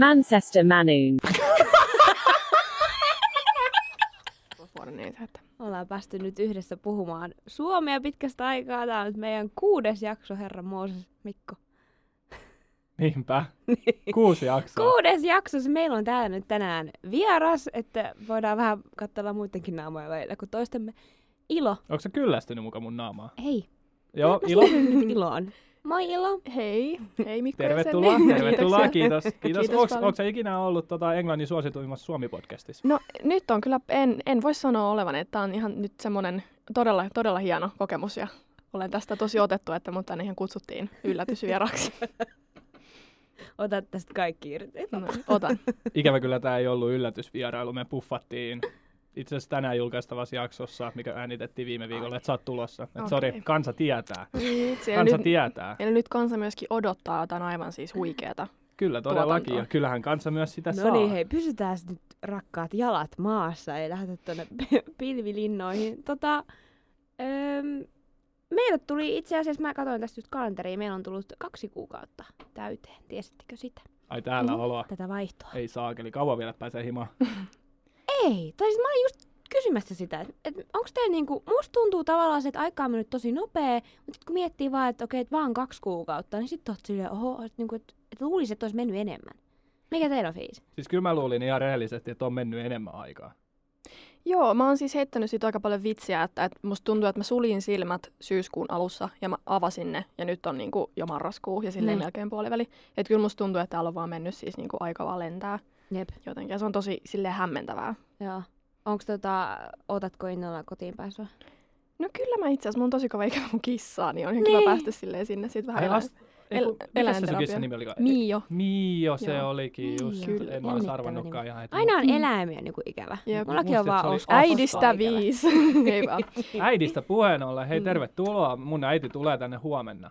Manchester Manoon. Ollaan päästy nyt yhdessä puhumaan suomea pitkästä aikaa. Tämä on nyt meidän 6. jakso, herra Mooses Mikko. Niinpä. 6 jaksoa. 6. jaksossa meillä on täällä nyt tänään vieras, että voidaan vähän katsella muidenkin naamoja välillä, kun toistemme Ilo. Onko sä kyllästynyt mukaan mun naamaa? Ei. Joo, Ilo. Nyt Iloon. Moi Ilo. Hei. Hei Mikko. Tervetuloa. Tervetuloa. Kiitos. Kiitos. Onko sä ikinä ollut Englannin suosituimmassa Suomi-podcastissa? No nyt on kyllä, en voi sanoa olevan, että tää on ihan nyt semmoinen todella, todella hieno kokemus ja olen tästä tosi otettu, että mut tänne ihan kutsuttiin yllätysvieraksi. Ota tästä kaikki irti. No, otan. Ikävä kyllä tämä ei ollut yllätysvierailu. Me puffattiin itse asiassa tänään julkaistavassa jaksossa, mikä äänitettiin viime viikolla, että sä oot tulossa. Että okay. Sori, kansa tietää. Kansa tietää. Eli nyt kansa myöskin odottaa jotain aivan siis huikeata. Kyllä, todellakin. Ja kyllähän kansa myös sitä saa. No niin, hei, pysytään nyt rakkaat jalat maassa. Ei lähdetä tuonne pilvilinnoihin. Meille tuli itse asiassa, mä katsoin tästä nyt kalenteriin, meillä on tullut 2 kuukautta täyteen. Tiesittekö sitä? Ai täällä oloa. Tätä vaihtoa. Ei saakeli, kauan vielä pääsee himaan. Ei, tai siis mä olin just kysymässä sitä, että onko teillä niinku, musta tuntuu tavallaan se, että aika on mennyt tosi nopea, mutta sit kun miettii vaan, että okei, et vaan 2 kuukautta, niin sit oot silleen, oho, että luulisi, että olisi mennyt enemmän. Mikä teillä on fiilis? Siis kyllä mä luulin ihan rehellisesti, että on mennyt enemmän aikaa. Joo, mä oon siis heittänyt siitä aika paljon vitsiä, että musta tuntuu, että mä suljin silmät syyskuun alussa ja mä avasin ne ja nyt on niinku jo marraskuu ja silleen melkein puoliväli. Että kyllä musta tuntuu, että täällä on vaan mennyt siis niinku aika vaan lentää. Jep. Jotenkin ja se on tosi silleen hämmentävää. Joo. Onks ootatko innolla kotiin pääsyä? No kyllä mä itse asiassa, mun on tosi kova ikävä mun kissaa, niin on ihan kiva päästä silleen sinne sit vähän mikä se sun kissan nimi olikaan? Mio. Mio se olikin just. Kyllä. En olisi arvannutkaan ihan. Aina on eläimiä niin kuin ikävä. Jep. Mullakin on vaan äidistä 5. Äidistä puheen ollen. Hei tervetuloa. Mun äiti tulee tänne huomenna.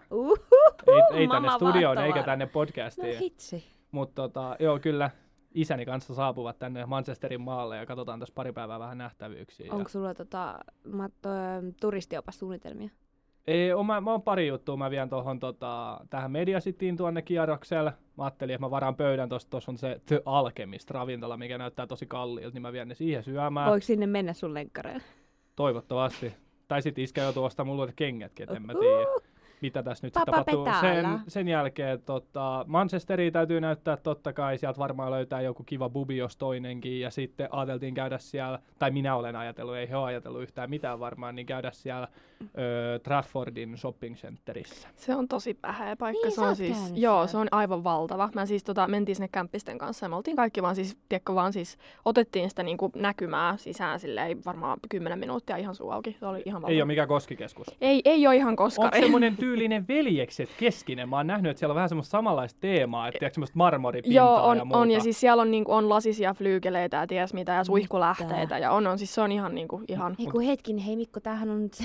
Ei tänne studioon eikä tänne podcastiin. No hitsi. Mutta joo kyllä. Isäni kanssa saapuvat tänne Manchesterin maalle ja katsotaan tässä pari päivää vähän nähtävyyksiä. Onko sulla turistiopas-suunnitelmia? Ei, mä oon pari juttua. Mä vien tähän Mediacityin tuonne kierrokselle. Mä ajattelin, että mä varaan pöydän. Tuossa on se The Alchemist-ravintola, mikä näyttää tosi kalliilta, niin mä vien ne siihen syömään. Voiko sinne mennä sun lenkkareen? Toivottavasti. Tai sit iskä joutuu ostamaan mulle kengätkin, että en mä tiedä. Mitä tässä nyt tapahtuu? Sen jälkeen Manchesteriin täytyy näyttää totta kai, sieltä varmaan löytää joku kiva bubi jos toinenkin, ja sitten ajateltiin käydä siellä, tai minä olen ajatellut, ei he ole ajatellut yhtään mitään varmaan, niin käydä siellä Traffordin shopping centerissä. Se on tosi päheä paikka, niin, se on siis, joo, se on aivan valtava. Mä siis mentiin sinne kämppisten kanssa, ja me oltiin kaikki vaan siis, otettiin sitä niinku näkymää sisään silleen varmaan 10 minuuttia ihan suu auki, se oli ihan valtava. Ei ole mikään koskikeskus. Ei ole ihan koskari. Tyylinen veljekset keskinen. Mä oon nähnyt, että siellä on vähän semmoista samanlaista teemaa, että semmoista marmoripintaa ja muuta. Joo, on ja siis siellä on, niin kuin, on lasisia flyykeleitä ja ties mitä ja suihkulähteitä ja on siis se on ihan niin kuin ihan. Ei kun hei Mikko, tämähän on se,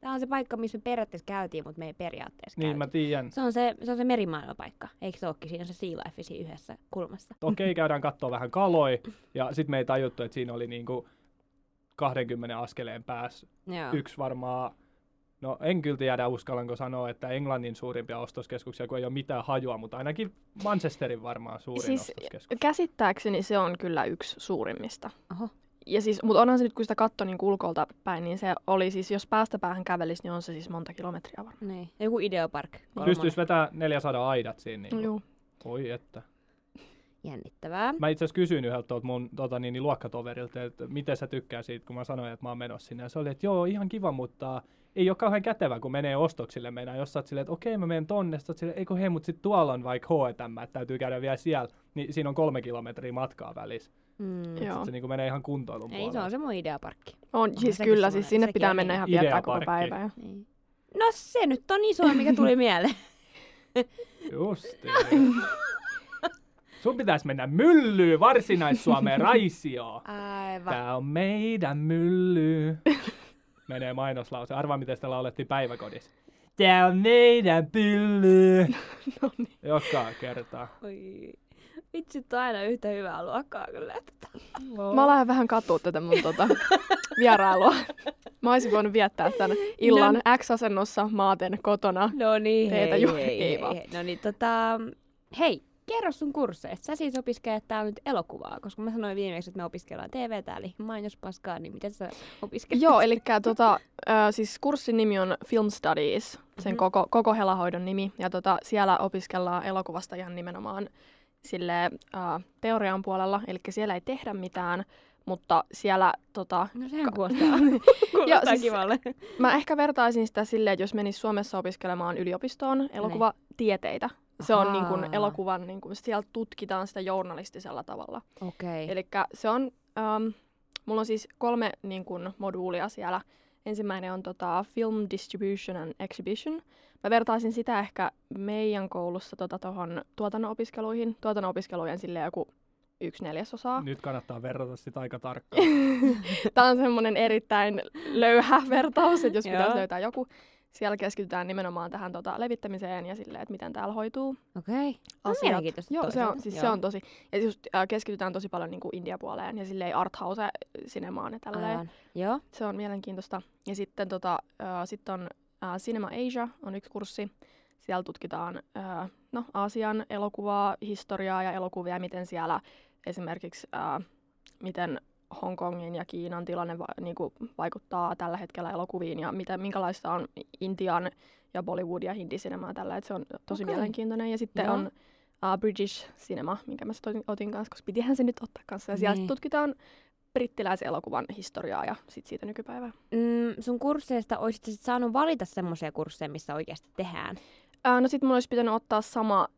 tää on se paikka, missä me periaatteessa käytiin, mutta me ei periaatteessa käytiin. Niin mä tiedän. Se on se merimaailmapaikka, eikö se ookin? Siinä on se Sea Life siinä yhdessä kulmassa. Okei, käydään katsoa vähän kaloja ja sit me ei tajuttu, että siinä oli niinku 20 askeleen päässä yksi varmaan. No en kyllä tiedä, uskallanko sanoa, että Englannin suurimpia ostoskeskuksia, kun ei ole mitään hajua, mutta ainakin Manchesterin varmaan suurin ostoskeskus. Käsittääkseni se on kyllä yksi suurimmista. Oho. Ja siis, mutta onhan se nyt, kun sitä katsoi niin ulkolta päin, niin se oli siis, jos päästä päähän kävelisi, niin on se siis monta kilometriä varmaan. Niin. Joku ideopark. Pystyisi vetämään 400 aidat siinä. Niin joo. Oi että. Jännittävää. Mä itse asiassa kysyin yhdeltä mun luokkatoverilta, että miten sä tykkää siitä, kun mä sanoin, että mä oon menossa sinne. Ja se oli, että joo, ihan kiva, mutta ei ole kauhean kätevä, kun menee ostoksille. Meinaan, jos sä oot silleen, että okei, mä menen tonne. Sä oot silleen, eikö hei, mutta sit tuolla on vaikka H&M, että täytyy käydä vielä siellä. Niin siinä on 3 kilometriä matkaa välissä. Sitten se niin menee ihan kuntoilun puolelle. Ei, se on se mun ideaparkki. On, siis kyllä, siis sinne pitää mennä ihan viettää koko päivää. Niin. No se nyt on iso, mikä tuli mieleen. Justiin. Sun pitäisi mennä myllyyn, Varsinais-Suomeen Raisioon. Aivan. Tää on meidän mylly. Menee mainoslause. Arvaa, miten sitä laulettiin päiväkodissa. Tää on meidän pylly. No niin. Joka kertaa. Oi. Vitsi, on aina yhtä hyvää luokkaa kyllä. Mä lähden vähän katua tätä mun vierailua. Mä olisin voinut viettää tän illan X-asennossa maaten kotona. No niin, teitä hei. No niin, hei. kerro sun kursseista. Sä siis opiskelet täällä nyt elokuvaa, koska mä sanoin viimeksi, että me opiskellaan TV:tä, eli mainospaskaa, niin mitä sä opiskelet? Joo, eli siis kurssin nimi on Film Studies, sen koko helahoidon nimi, ja siellä opiskellaan elokuvasta ihan nimenomaan sille teorian puolella, eli siellä ei tehdä mitään, mutta siellä... No sehän kuulostaa kivalle. Mä ehkä vertaisin sitä silleen, että jos menis Suomessa opiskelemaan yliopistoon elokuvatieteitä, se on niin kuin elokuvan, niin kuin, siellä tutkitaan sitä journalistisella tavalla. Okei. Okay. Elikkä se on, mulla on siis 3 niin kuin, moduulia siellä. Ensimmäinen on Film Distribution and Exhibition. Mä vertaisin sitä ehkä meidän koulussa tuohon tuotanno-opiskeluihin. Tuotanno-opiskelujen silleen joku 1/4. Nyt kannattaa verrata sitä aika tarkkaan. Tää on semmoinen erittäin löyhä vertaus, että jos pitäisi löytää joku. Siellä keskitytään nimenomaan tähän levittämiseen ja silleen, että miten täällä hoituu. Okei. Mielenkiintoista. Joo, se on tosi. Ja just keskitytään tosi paljon niin kuin India-puoleen ja silleen arthouse-sinemaan ja tälleen. Joo. Se on mielenkiintoista. Ja sitten Cinema Asia on yksi kurssi. Siellä tutkitaan Aasian elokuvaa, historiaa ja elokuvia, miten siellä esimerkiksi miten Hongkongin ja Kiinan tilanne vaikuttaa tällä hetkellä elokuviin ja minkälaista on Intian ja Bollywood ja Hindi-sinemaa tällä, että se on tosi mielenkiintoinen. Ja sitten on British Cinema, minkä mä otin kanssa, koska pitihän se nyt ottaa kanssa. Ja siellä tutkitaan brittiläiselokuvan historiaa ja sit siitä nykypäivää. Sun kursseista olisit sä sit saanut valita semmoisia kursseja, missä oikeasti tehdään? No sit mun olisi pitänyt ottaa sama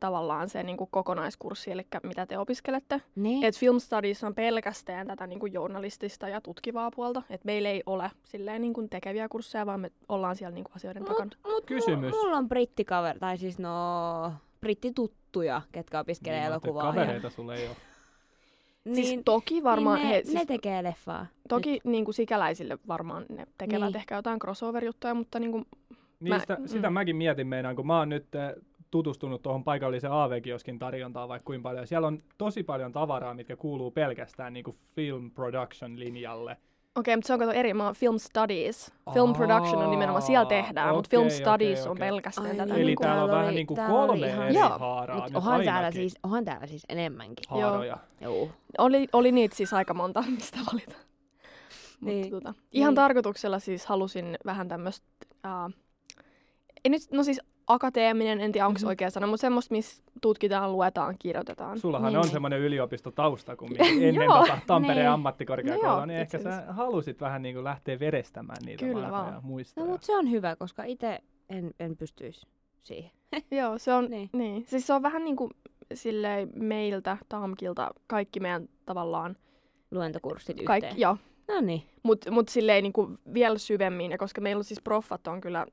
tavallaan se niin kuin kokonaiskurssi, eli mitä te opiskelette. Niin. Et Film Studies on pelkästään tätä niin kuin journalistista ja tutkivaa puolta. Et meillä ei ole silleen, niin kuin tekeviä kursseja, vaan me ollaan siellä niin kuin asioiden takana. Kysymys. Mulla on brittikaveri, tai siis brittituttuja, ketkä opiskelee elokuvaa. Kavereita sulle ei ole. Siis niin, toki varmaan... Niin ne tekee leffaa. Toki niin kuin sikäläisille varmaan ne tekevät ehkä jotain crossover-juttuja, mutta... Niin kuin sitä mäkin mietin meinaan, kun mä oon nyt tutustunut tuohon paikalliseen AV-kioskin tarjontaan vaikka kuinka paljon. Siellä on tosi paljon tavaraa, mitkä kuuluu pelkästään niin kuin film production-linjalle. Okei, mutta se on kato eri. Mä oon Film Studies. Film production on nimenomaan, siellä tehdään, mutta Film Studies on pelkästään tätä. Eli täällä on vähän niin kuin 3 eri haaraa. Onhan täällä siis enemmänkin. Haaroja. Joo. Oli niitä siis aika monta, mistä valita. Niin. Ihan tarkoituksella siis halusin vähän tämmöistä... akateeminen, en tiedä onko se oikea sana, mutta semmoista, missä tutkitaan, luetaan, kirjoitetaan. Sullahan on semmoinen yliopistotausta, kun ennen Tampereen ammattikorkeakoulua, niin ehkä sä halusit vähän niin kuin lähteä verestämään niitä vanhoja ja muistoja. No mutta se on hyvä, koska itse en pystyisi siihen. Joo, se on, niin. Siis se on vähän niin kuin silleen meiltä, TAMKilta, kaikki meidän tavallaan... Luentokurssit yhteen. Joo. No niin. Mut silleen niin kuin vielä syvemmin, ja koska meillä on siis proffat on kyllä...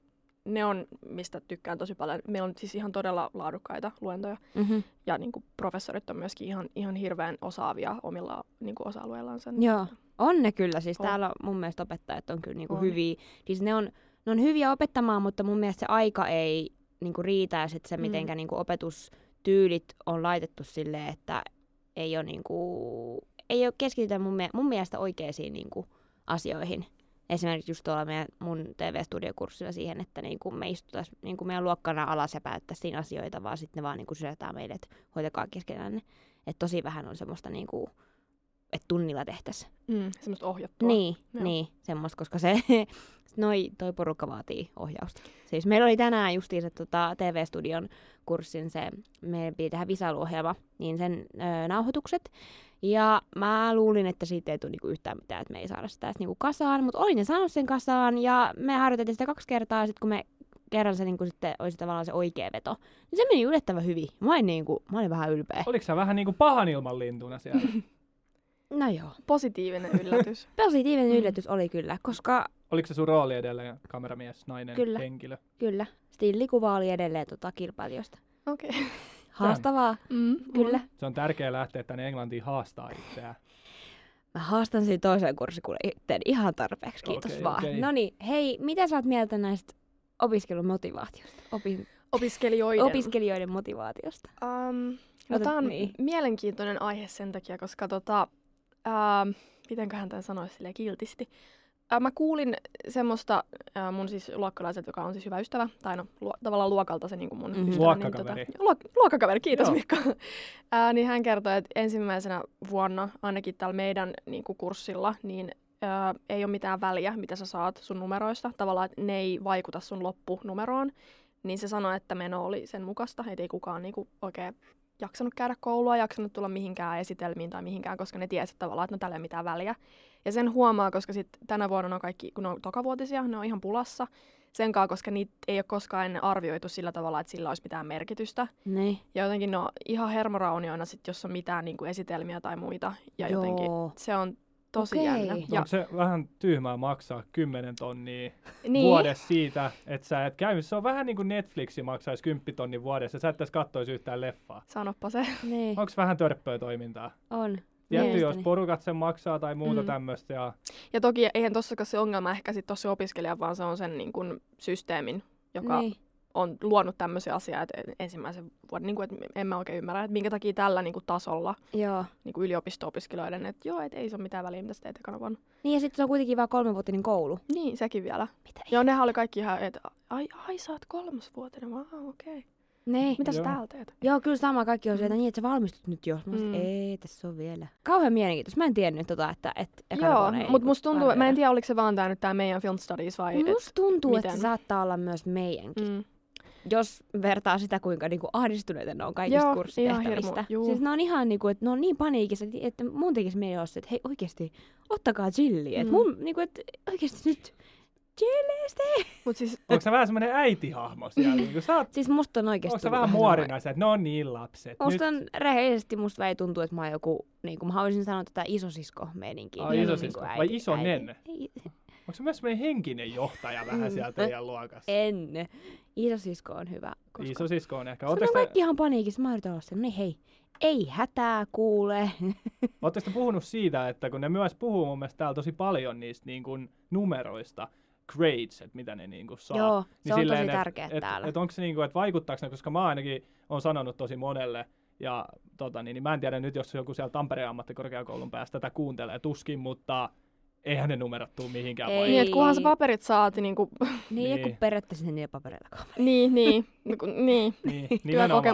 Ne on, mistä tykkään tosi paljon. Meillä on siis ihan todella laadukkaita luentoja. Mm-hmm. Ja niin kuin, professorit on myöskin ihan hirveän osaavia omilla niin kuin, osa-alueillaansa. Joo, on ne kyllä. Siis täällä on, mun mielestä opettajat on kyllä niin kuin, hyviä. Siis ne on hyviä opettamaan, mutta mun mielestä se aika ei niin kuin, riitä. Ja sit se, mitenkä niin kuin, opetustyylit on laitettu silleen, että ei ole, niin kuin, ei ole keskitytä mun mielestä oikeisiin niin kuin, asioihin. Esimerkiksi just tuolla mun TV-studiokurssilla siihen, että niinku me istutaan niinku meidän luokkana alas ja päättäisiin asioita, vaan sitten ne vaan niinku sysätään meille, että hoitakaa keskenään. Että tosi vähän on semmoista, niinku, että tunnilla tehtäisiin. Semmoista ohjattua. Niin, semmoista, koska se, toi porukka vaatii ohjausta. Siis meillä oli tänään justiin se TV-studion kurssin, meidän piti tehdä visailuohjelma, niin sen nauhoitukset. Ja mä luulin, että siitä ei tule niinku yhtään mitään, että me ei saada sitä edes niinku kasaan, mutta olin ne saanut sen kasaan ja me harjoitettiin sitä 2 kertaa ja sitten kun me kerran se niinku sitten olisi tavallaan se oikea veto, niin se meni yllättävän hyvin. Mä olin vähän ylpeä. Oliko sä vähän niinku pahan ilman lintuna siellä? No joo. Positiivinen yllätys. Positiivinen yllätys oli kyllä, koska... Oliko se sun rooli edelleen kameramies, nainen, kyllä, henkilö? Kyllä. Stillikuva oli edelleen kilpailijoista. Okei. Okay. Haastavaa, kyllä. Se on tärkeää lähteä tänne Englantiin haastaa itseään. Mä haastan siinä toisen kurssikulle itseään ihan tarpeeksi, kiitos okay, vaan. Okay. No niin, hei, mitä sä oot mieltä näistä opiskelumotivaatiosta? Opiskelijoiden motivaatiosta. No tää on mielenkiintoinen aihe sen takia, koska mitenköhän tämän sanoisi silleen kiltisti. Mä kuulin semmoista mun siis luokkalaiselta, joka on siis hyvä ystävä, tai no tavallaan luokalta se niin mun ystävä. Luokkakaveri. Niin, luokkakaveri, kiitos joo. Mikko. Niin hän kertoi, että ensimmäisenä vuonna, ainakin täällä meidän niin kuin kurssilla, niin ei ole mitään väliä, mitä sä saat sun numeroista. Tavallaan, että ne ei vaikuta sun loppunumeroon. Niin se sanoi, että meno oli sen mukasta, ettei kukaan niin kuin oikein jaksanut käydä koulua, jaksanut tulla mihinkään esitelmiin tai mihinkään, koska ne tiesi tavallaan, että no tällä ei mitään väliä. Ja sen huomaa, koska sit tänä vuonna on kaikki, kun ne on tokavuotisia, ne on ihan pulassa. Senkaan, koska niitä ei ole koskaan ennen arvioitu sillä tavalla, että sillä olisi mitään merkitystä. Niin. Ja jotenkin ne on ihan hermoraunioina sit, jos on mitään niin kuin esitelmiä tai muita. Ja joo. Jotenkin se on tosi okay. Jännä. Ja onko se vähän tyhmää maksaa 10 000 niin. Vuodessa siitä, että sä et käy. Se on vähän niin kuin Netflixi maksaisi 10 000 vuodessa, sä et tässä kattoisi yhtään leffaa. Sanoppa se. Niin. Onko vähän törppöä toimintaa? On. Tietty, jos porukat sen maksaa tai muuta tämmöistä. Ja toki eihän tossakaan se ongelma ehkä sit tossa opiskelijan, vaan se on sen niin kun, systeemin, joka niin. On luonut tämmöisiä asiaa, että ensimmäisen vuoden, niin kun, että en mä oikein ymmärrä, että minkä takia tällä niin kun, tasolla niin kun yliopisto-opiskelijoiden, että joo, et ei se ole mitään väliä, mitä sä teet ekana vuonna. Niin ja sitten se on kuitenkin vaan 3-vuotinen koulu. Niin, sekin vielä. Mitä joo, nehän oli kaikki ihan, että ai sä oot 3-vuotinen, wow, okei. Okay. Niin. Mitä sä täällä teet? Joo, kyllä sama kaikki on sieltä niin, että sä valmistut nyt jo. Mä sanoin, ei, tässä on vielä. Kauhean mielenkiintoista. Mä en tiennyt tota, että joo, mutta musta tuntuu, mä en tiedä, oliko se vaan tää nyt tää meidän Film Studies vai musta et, tuntuu, miten? Että se saattaa olla myös meidänkin. Jos vertaa sitä, kuinka niinku ahdistuneita ne on kaikista joo, kurssitehtävistä. Joo, siis ne on ihan niinku, että ne on niin paniikissa, että mun tekisi mieli olla se, että hei oikeesti, ottakaa chilliä. Että mun niinku, että oikeesti nyt. Siis, onko sä vähän semmoinen äitihahmo siellä? Niin sä oot, siis musta on oikeesti. Onko sä vähän muorina se, että no niin lapset. Musta nyt on rehellisesti, musta ei tuntuu, että mä oon joku, niin kuin mä haluaisin sanoa tätä isosisko-meininkiä. Oh, isosisko. Niin vai isonen? Onko se myös semmoinen henkinen johtaja vähän siellä teidän luokassa? En. Isosisko on hyvä. Koska isosisko on ehkä. Se on kaikki ihan paniikissa. Mä yritän olla sen. Niin hei. Ei hätää, kuule. Ootteko te puhunut siitä, että kun ne myös puhuu mun mielestä täällä tosi paljon niistä niin kuin numeroista, grades, että mitä ne niinku saa. Joo, se niin on silleen, tosi tärkeää täällä. Että onko se niinku, että vaikuttaako ne, koska mä ainakin on sanonut tosi monelle, ja niin mä en tiedä nyt, jos joku siellä Tampereen ammattikorkeakoulun päästä tätä kuuntelee tuskin, mutta eihän ne numerot tuu mihinkään ei. Niin, että kunhan sä paperit saat niinku. Niin, ja kun periaatteessa ne ei ole papereillakaan.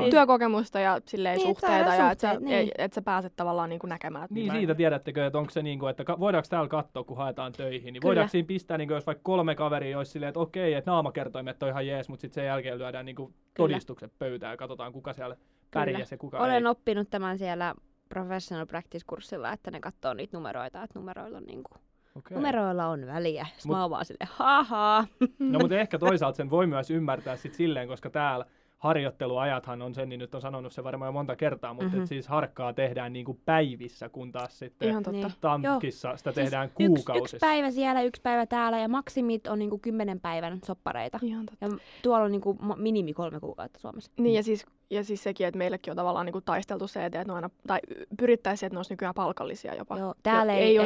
Työkokemusta ja silleen niin, suhteita, ja että sä, niin. Et sä pääset tavallaan niinku näkemään. Niin, siitä tiedättekö, että onko se niinku, että voidaanko täällä katsoa, kun haetaan töihin, niin voidaanko siinä pistää, niinku, jos vaikka 3 kaveria olisi silleen, että okei, että naamakertoimet on ihan jees, mutta sitten sen jälkeen lyödään niinku todistukset pöytään ja katsotaan, kuka siellä pärjäs ja kuka ei. Olen oppinut tämän siellä Professional Practice-kurssilla, että ne katsoo niitä numeroita, että numeroilla on niinku. Okay. Numeroilla on väliä. Sitten mä oon vaan silleen, haha. No mutta ehkä toisaalta sen voi myös ymmärtää sit silleen, koska täällä harjoitteluajathan on sen, niin nyt on sanonut se varmaan jo monta kertaa, mutta et siis harkkaa tehdään niinku päivissä, kun taas sitten TAMKissa sitä tehdään siis kuukausissa. Yksi päivä siellä, 1 päivä täällä ja maksimit on niinku 10 päivän soppareita. Ihan totta. Ja tuolla on niinku minimi 3 kuukautta Suomessa. Niin ja siis sekin, että meilläkin on tavallaan niinku taisteltu se, että ne aina, tai pyrittäisiin, että ne olisi nykyään palkallisia jopa. Joo, täällä ei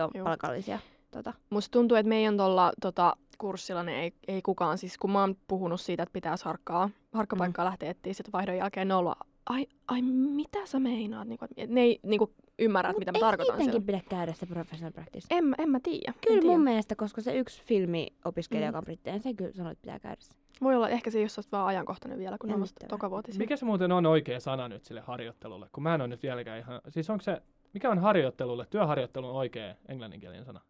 ole palkallisia. Musta tuntuu, että meidän tuolla kurssilla ne ei kukaan, siis kun mä oon puhunut siitä, että pitäisi harkkapaikkaa lähteä etsiä, sitten vaihdon jälkeen ne on ollut, ai mitä sä meinaat, niinku, ne ei niinku ymmärrä, mitä mä tarkoitan siellä. Ei pidä käydä sitä Professional Practice. En mä tiedä. Kyllä mun mielestä, koska se yksi filmiopiskelija, joka on britteinen, se kyllä sanoi, että pitää käydä sitä. Voi olla ehkä se, jos olet vaan ajankohtainen vielä, kun ne on tokavuotisia. Mikä se muuten on oikea sana nyt sille harjoittelulle, kun mä en ole nyt vieläkään ihan, siis onko se. Mikä on harjoittelulle? Työharjoittelun oikea englanninkielinen sana?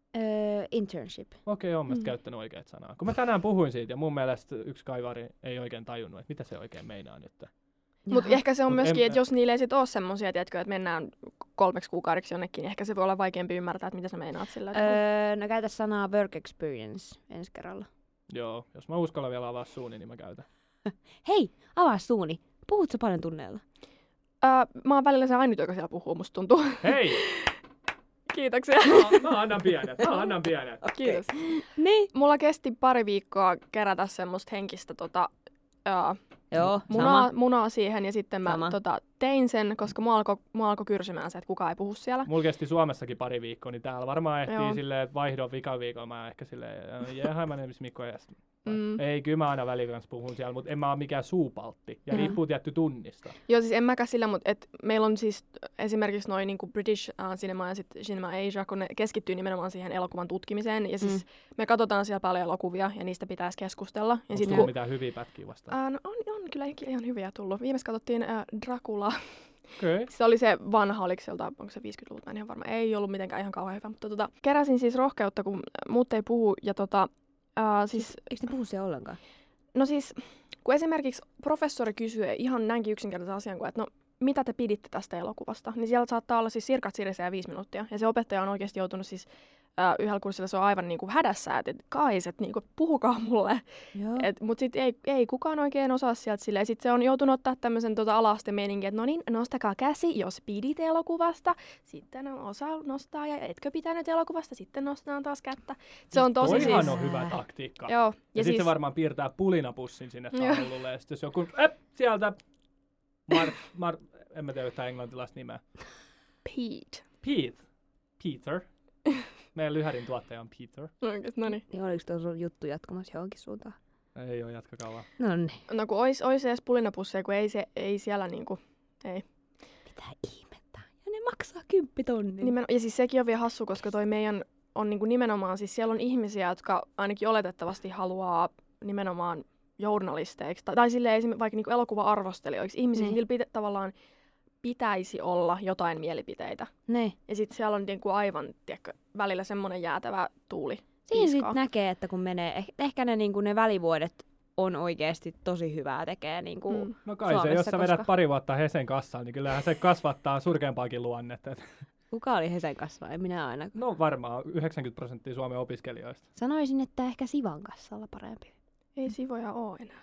Internship. Okei, on mielestäni käyttänyt oikeat sanaa. Kun mä tänään puhuin siitä ja mun mielestä yksi kaivari ei oikein tajunnut, että mitä se oikein meinaa nyt. Mutta ehkä se on myöskin, että jos niillä ei sit ole semmoisia, että mennään 3 kuukaudeksi jonnekin, niin ehkä se voi olla vaikeampi ymmärtää, että mitä sä meinaat sillä. No käytä sanaa work experience ensi kerralla. Joo, jos mä uskallan vielä avaa suuni, niin mä käytän. Hei, avaa suuni. Puhutko paljon tunneilla? Mä oon välillä se ainut, joka siellä puhuu, musta tuntuu. Hei! Kiitoksia. Mä annan pienet, Okay. Kiitos. Niin. Mulla kesti 2 viikkoa kerätä semmoista henkistä joo, munaa siihen ja sitten mä tein sen, koska mua alkoi kyrsimään se, että kukaan ei puhu siellä. Mulla kesti Suomessakin 2 viikkoa, niin täällä varmaan ehtii silleen, että vaihdon vikaviikolla mä ehkä silleen, jäähän mä Mikko ja Ei, kyllä mä aina välikanssa puhun siellä, mutta en mä ole mikään suupaltti. Ja riippuu tietty tunnista. Joo, siis en mäkään sillä, mutta meillä on siis esimerkiksi noin niinku British Cinema ja sitten Cinema Asia, kun ne keskittyy nimenomaan siihen elokuvan tutkimiseen. Ja siis me katsotaan siellä paljon elokuvia ja niistä pitäisi keskustella. Ja onko tullut mitään hyviä pätkiä vastaan? No on kyllä ihan hyviä tullut. Viimeksi katsottiin Dracula. Okay. Se oli se vanha, oliko sieltä, onko se 50-luvulta, en ihan varma. Ei ollut mitenkään ihan kauhean hyvä, mutta keräsin siis rohkeutta, kun muut ei puhu. Ja siis, eikö ne puhu siellä ollenkaan? No siis, kun esimerkiksi professori kysyy ihan näinkin yksinkertaisen asian kuin, että no, mitä te piditte tästä elokuvasta, niin siellä saattaa olla siis sirkat sirisejä 5 minuuttia. Ja se opettaja on oikeasti joutunut siis yhdellä kurssilla, se on aivan niin kuin hädässä, että kaiset, niin kuin, puhukaa mulle. Mutta sitten ei kukaan oikein osaa sieltä silleen. Sitten se on joutunut ottaa tämmöisen ala-aste meininkin, että no niin, nostakaa käsi, jos pidit elokuvasta. Sitten osa nostaa, ja etkö pitänyt elokuvasta, sitten nostaa taas kättä. Se on tosi toihan siis on hyvä taktiikka. Joo. Ja sitten siis se varmaan piirtää pulinapussin sinne taululle, ja sitten jos joku, sieltä, en mä tiedä yhtään englantilaista nimeä. Peter. Meidän lyhärin tuottaja on Peter. Oikeesti, no niin. Ja oliko tuossa juttu jatkumassa johonkin suuntaan? Ei oo, jatkakaa vaan. No niin. No kun ois edes pulinapusseja, kun ei siellä niinku, ei. Mitä ihmettä? Ja ne maksaa 10 000. Ja siis sekin on vielä hassu, koska toi meidän on niinku nimenomaan, siis siellä on ihmisiä, jotka ainakin oletettavasti haluaa nimenomaan journalisteiksi. Tai silleen vaikka niinku elokuva-arvostelijoiksi. Ihmisillä tavallaan pitäisi olla jotain mielipiteitä. Ne. Ja sitten siellä on niinku aivan välillä semmoinen jäätävä tuuli. Siinä sitten näkee, että kun menee, ehkä ne välivuodet on oikeasti tosi hyvää tekee niinku no kai Suomessa, se, jos sä vedät pari vuotta Hesen kassaan, niin kyllähän se kasvattaa surkeampaakin luonnetta. Kuka oli Hesen kassalla? En minä ainakaan. No varmaan 90% Suomen opiskelijoista. Sanoisin, että ehkä Sivan kassalla parempi. Ei Sivoja oo enää.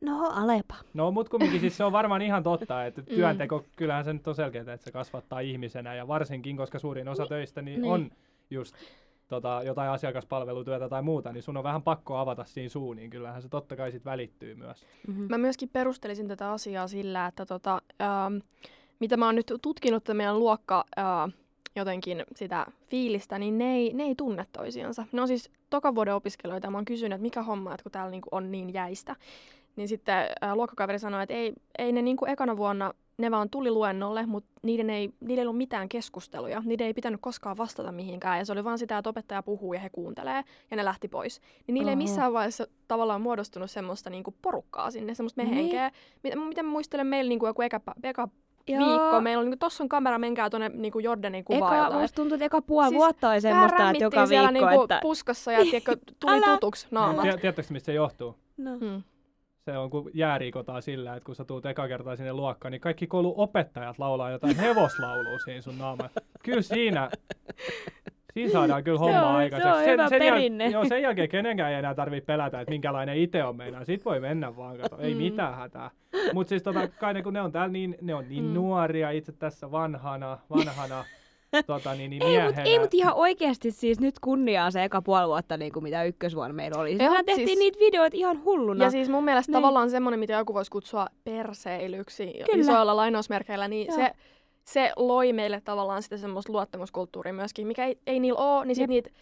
No, alepa. No, mutta kumminkin siis se on varmaan ihan totta, että työnteko, kyllähän se nyt on selkeää, että se kasvattaa ihmisenä, ja varsinkin, koska suurin osa töistä niin on just jotain asiakaspalvelutyötä tai muuta, niin sun on vähän pakko avata siinä suun, niin kyllähän se totta kai sit välittyy myös. Mä myöskin perustelisin tätä asiaa sillä, että mitä mä oon nyt tutkinut tätä meidän luokkaa, jotenkin sitä fiilistä, niin ne ei tunne toisiansa. Ne on siis tokan vuoden opiskelijoita, ja mä oon kysynyt, että mikä homma, että kun täällä niinku on niin jäistä. Niin sitten luokkakaveri sanoi, että ei ne niinku ekana vuonna, ne vaan tuli luennolle, mutta niiden ei ollut mitään keskusteluja. Niiden ei pitänyt koskaan vastata mihinkään, ja se oli vaan sitä, että opettaja puhuu ja he kuuntelee, ja ne lähti pois. Niin niille ei missään vaiheessa tavallaan muodostunut semmoista niinku porukkaa sinne, semmoista mehenkeä. Miten mä muistelen, meillä niinku joku viikko. Meillä on niinku tossa on kamera, menkää tuonne niinku Jordanin kuvailta. Musta tuntuu, että eka puoli vuotta oli semmoista, että joka viikko. Niinku että puskassa ja tuli tutuksi naamat. Tiedätkö, mistä se johtuu? No. Se on kun jäärikotaan sillä, että kun sä tuut eka kertaa sinne luokkaan, niin kaikki koulun opettajat laulaa jotain hevoslaulua siinä sun naamaan. Kyllä siinä saadaan kyllä hommaa aikaiseksi. Se on hyvä perinne. Sen jälkeen kenenkään ei enää tarvitse pelätä, että minkälainen itse on meinaa. Sit voi mennä vaan, kato. Ei mitään hätää. Mutta siis kai ne, kun ne on täällä niin, ne on niin nuoria, itse tässä vanhana. Ei, mutta ihan oikeasti siis nyt kunniaa se eka puoli vuotta, niin kuin mitä ykkösvuonna meillä oli. Mehän tehtiin niitä videoita ihan hulluna. Ja siis mun mielestä tavallaan semmoinen, mitä joku voisi kutsua perseilyksi isoilla lainausmerkeillä, niin se loi meille tavallaan sitä semmoista luottamuskulttuuria myöskin, mikä ei niillä ole, niin sitten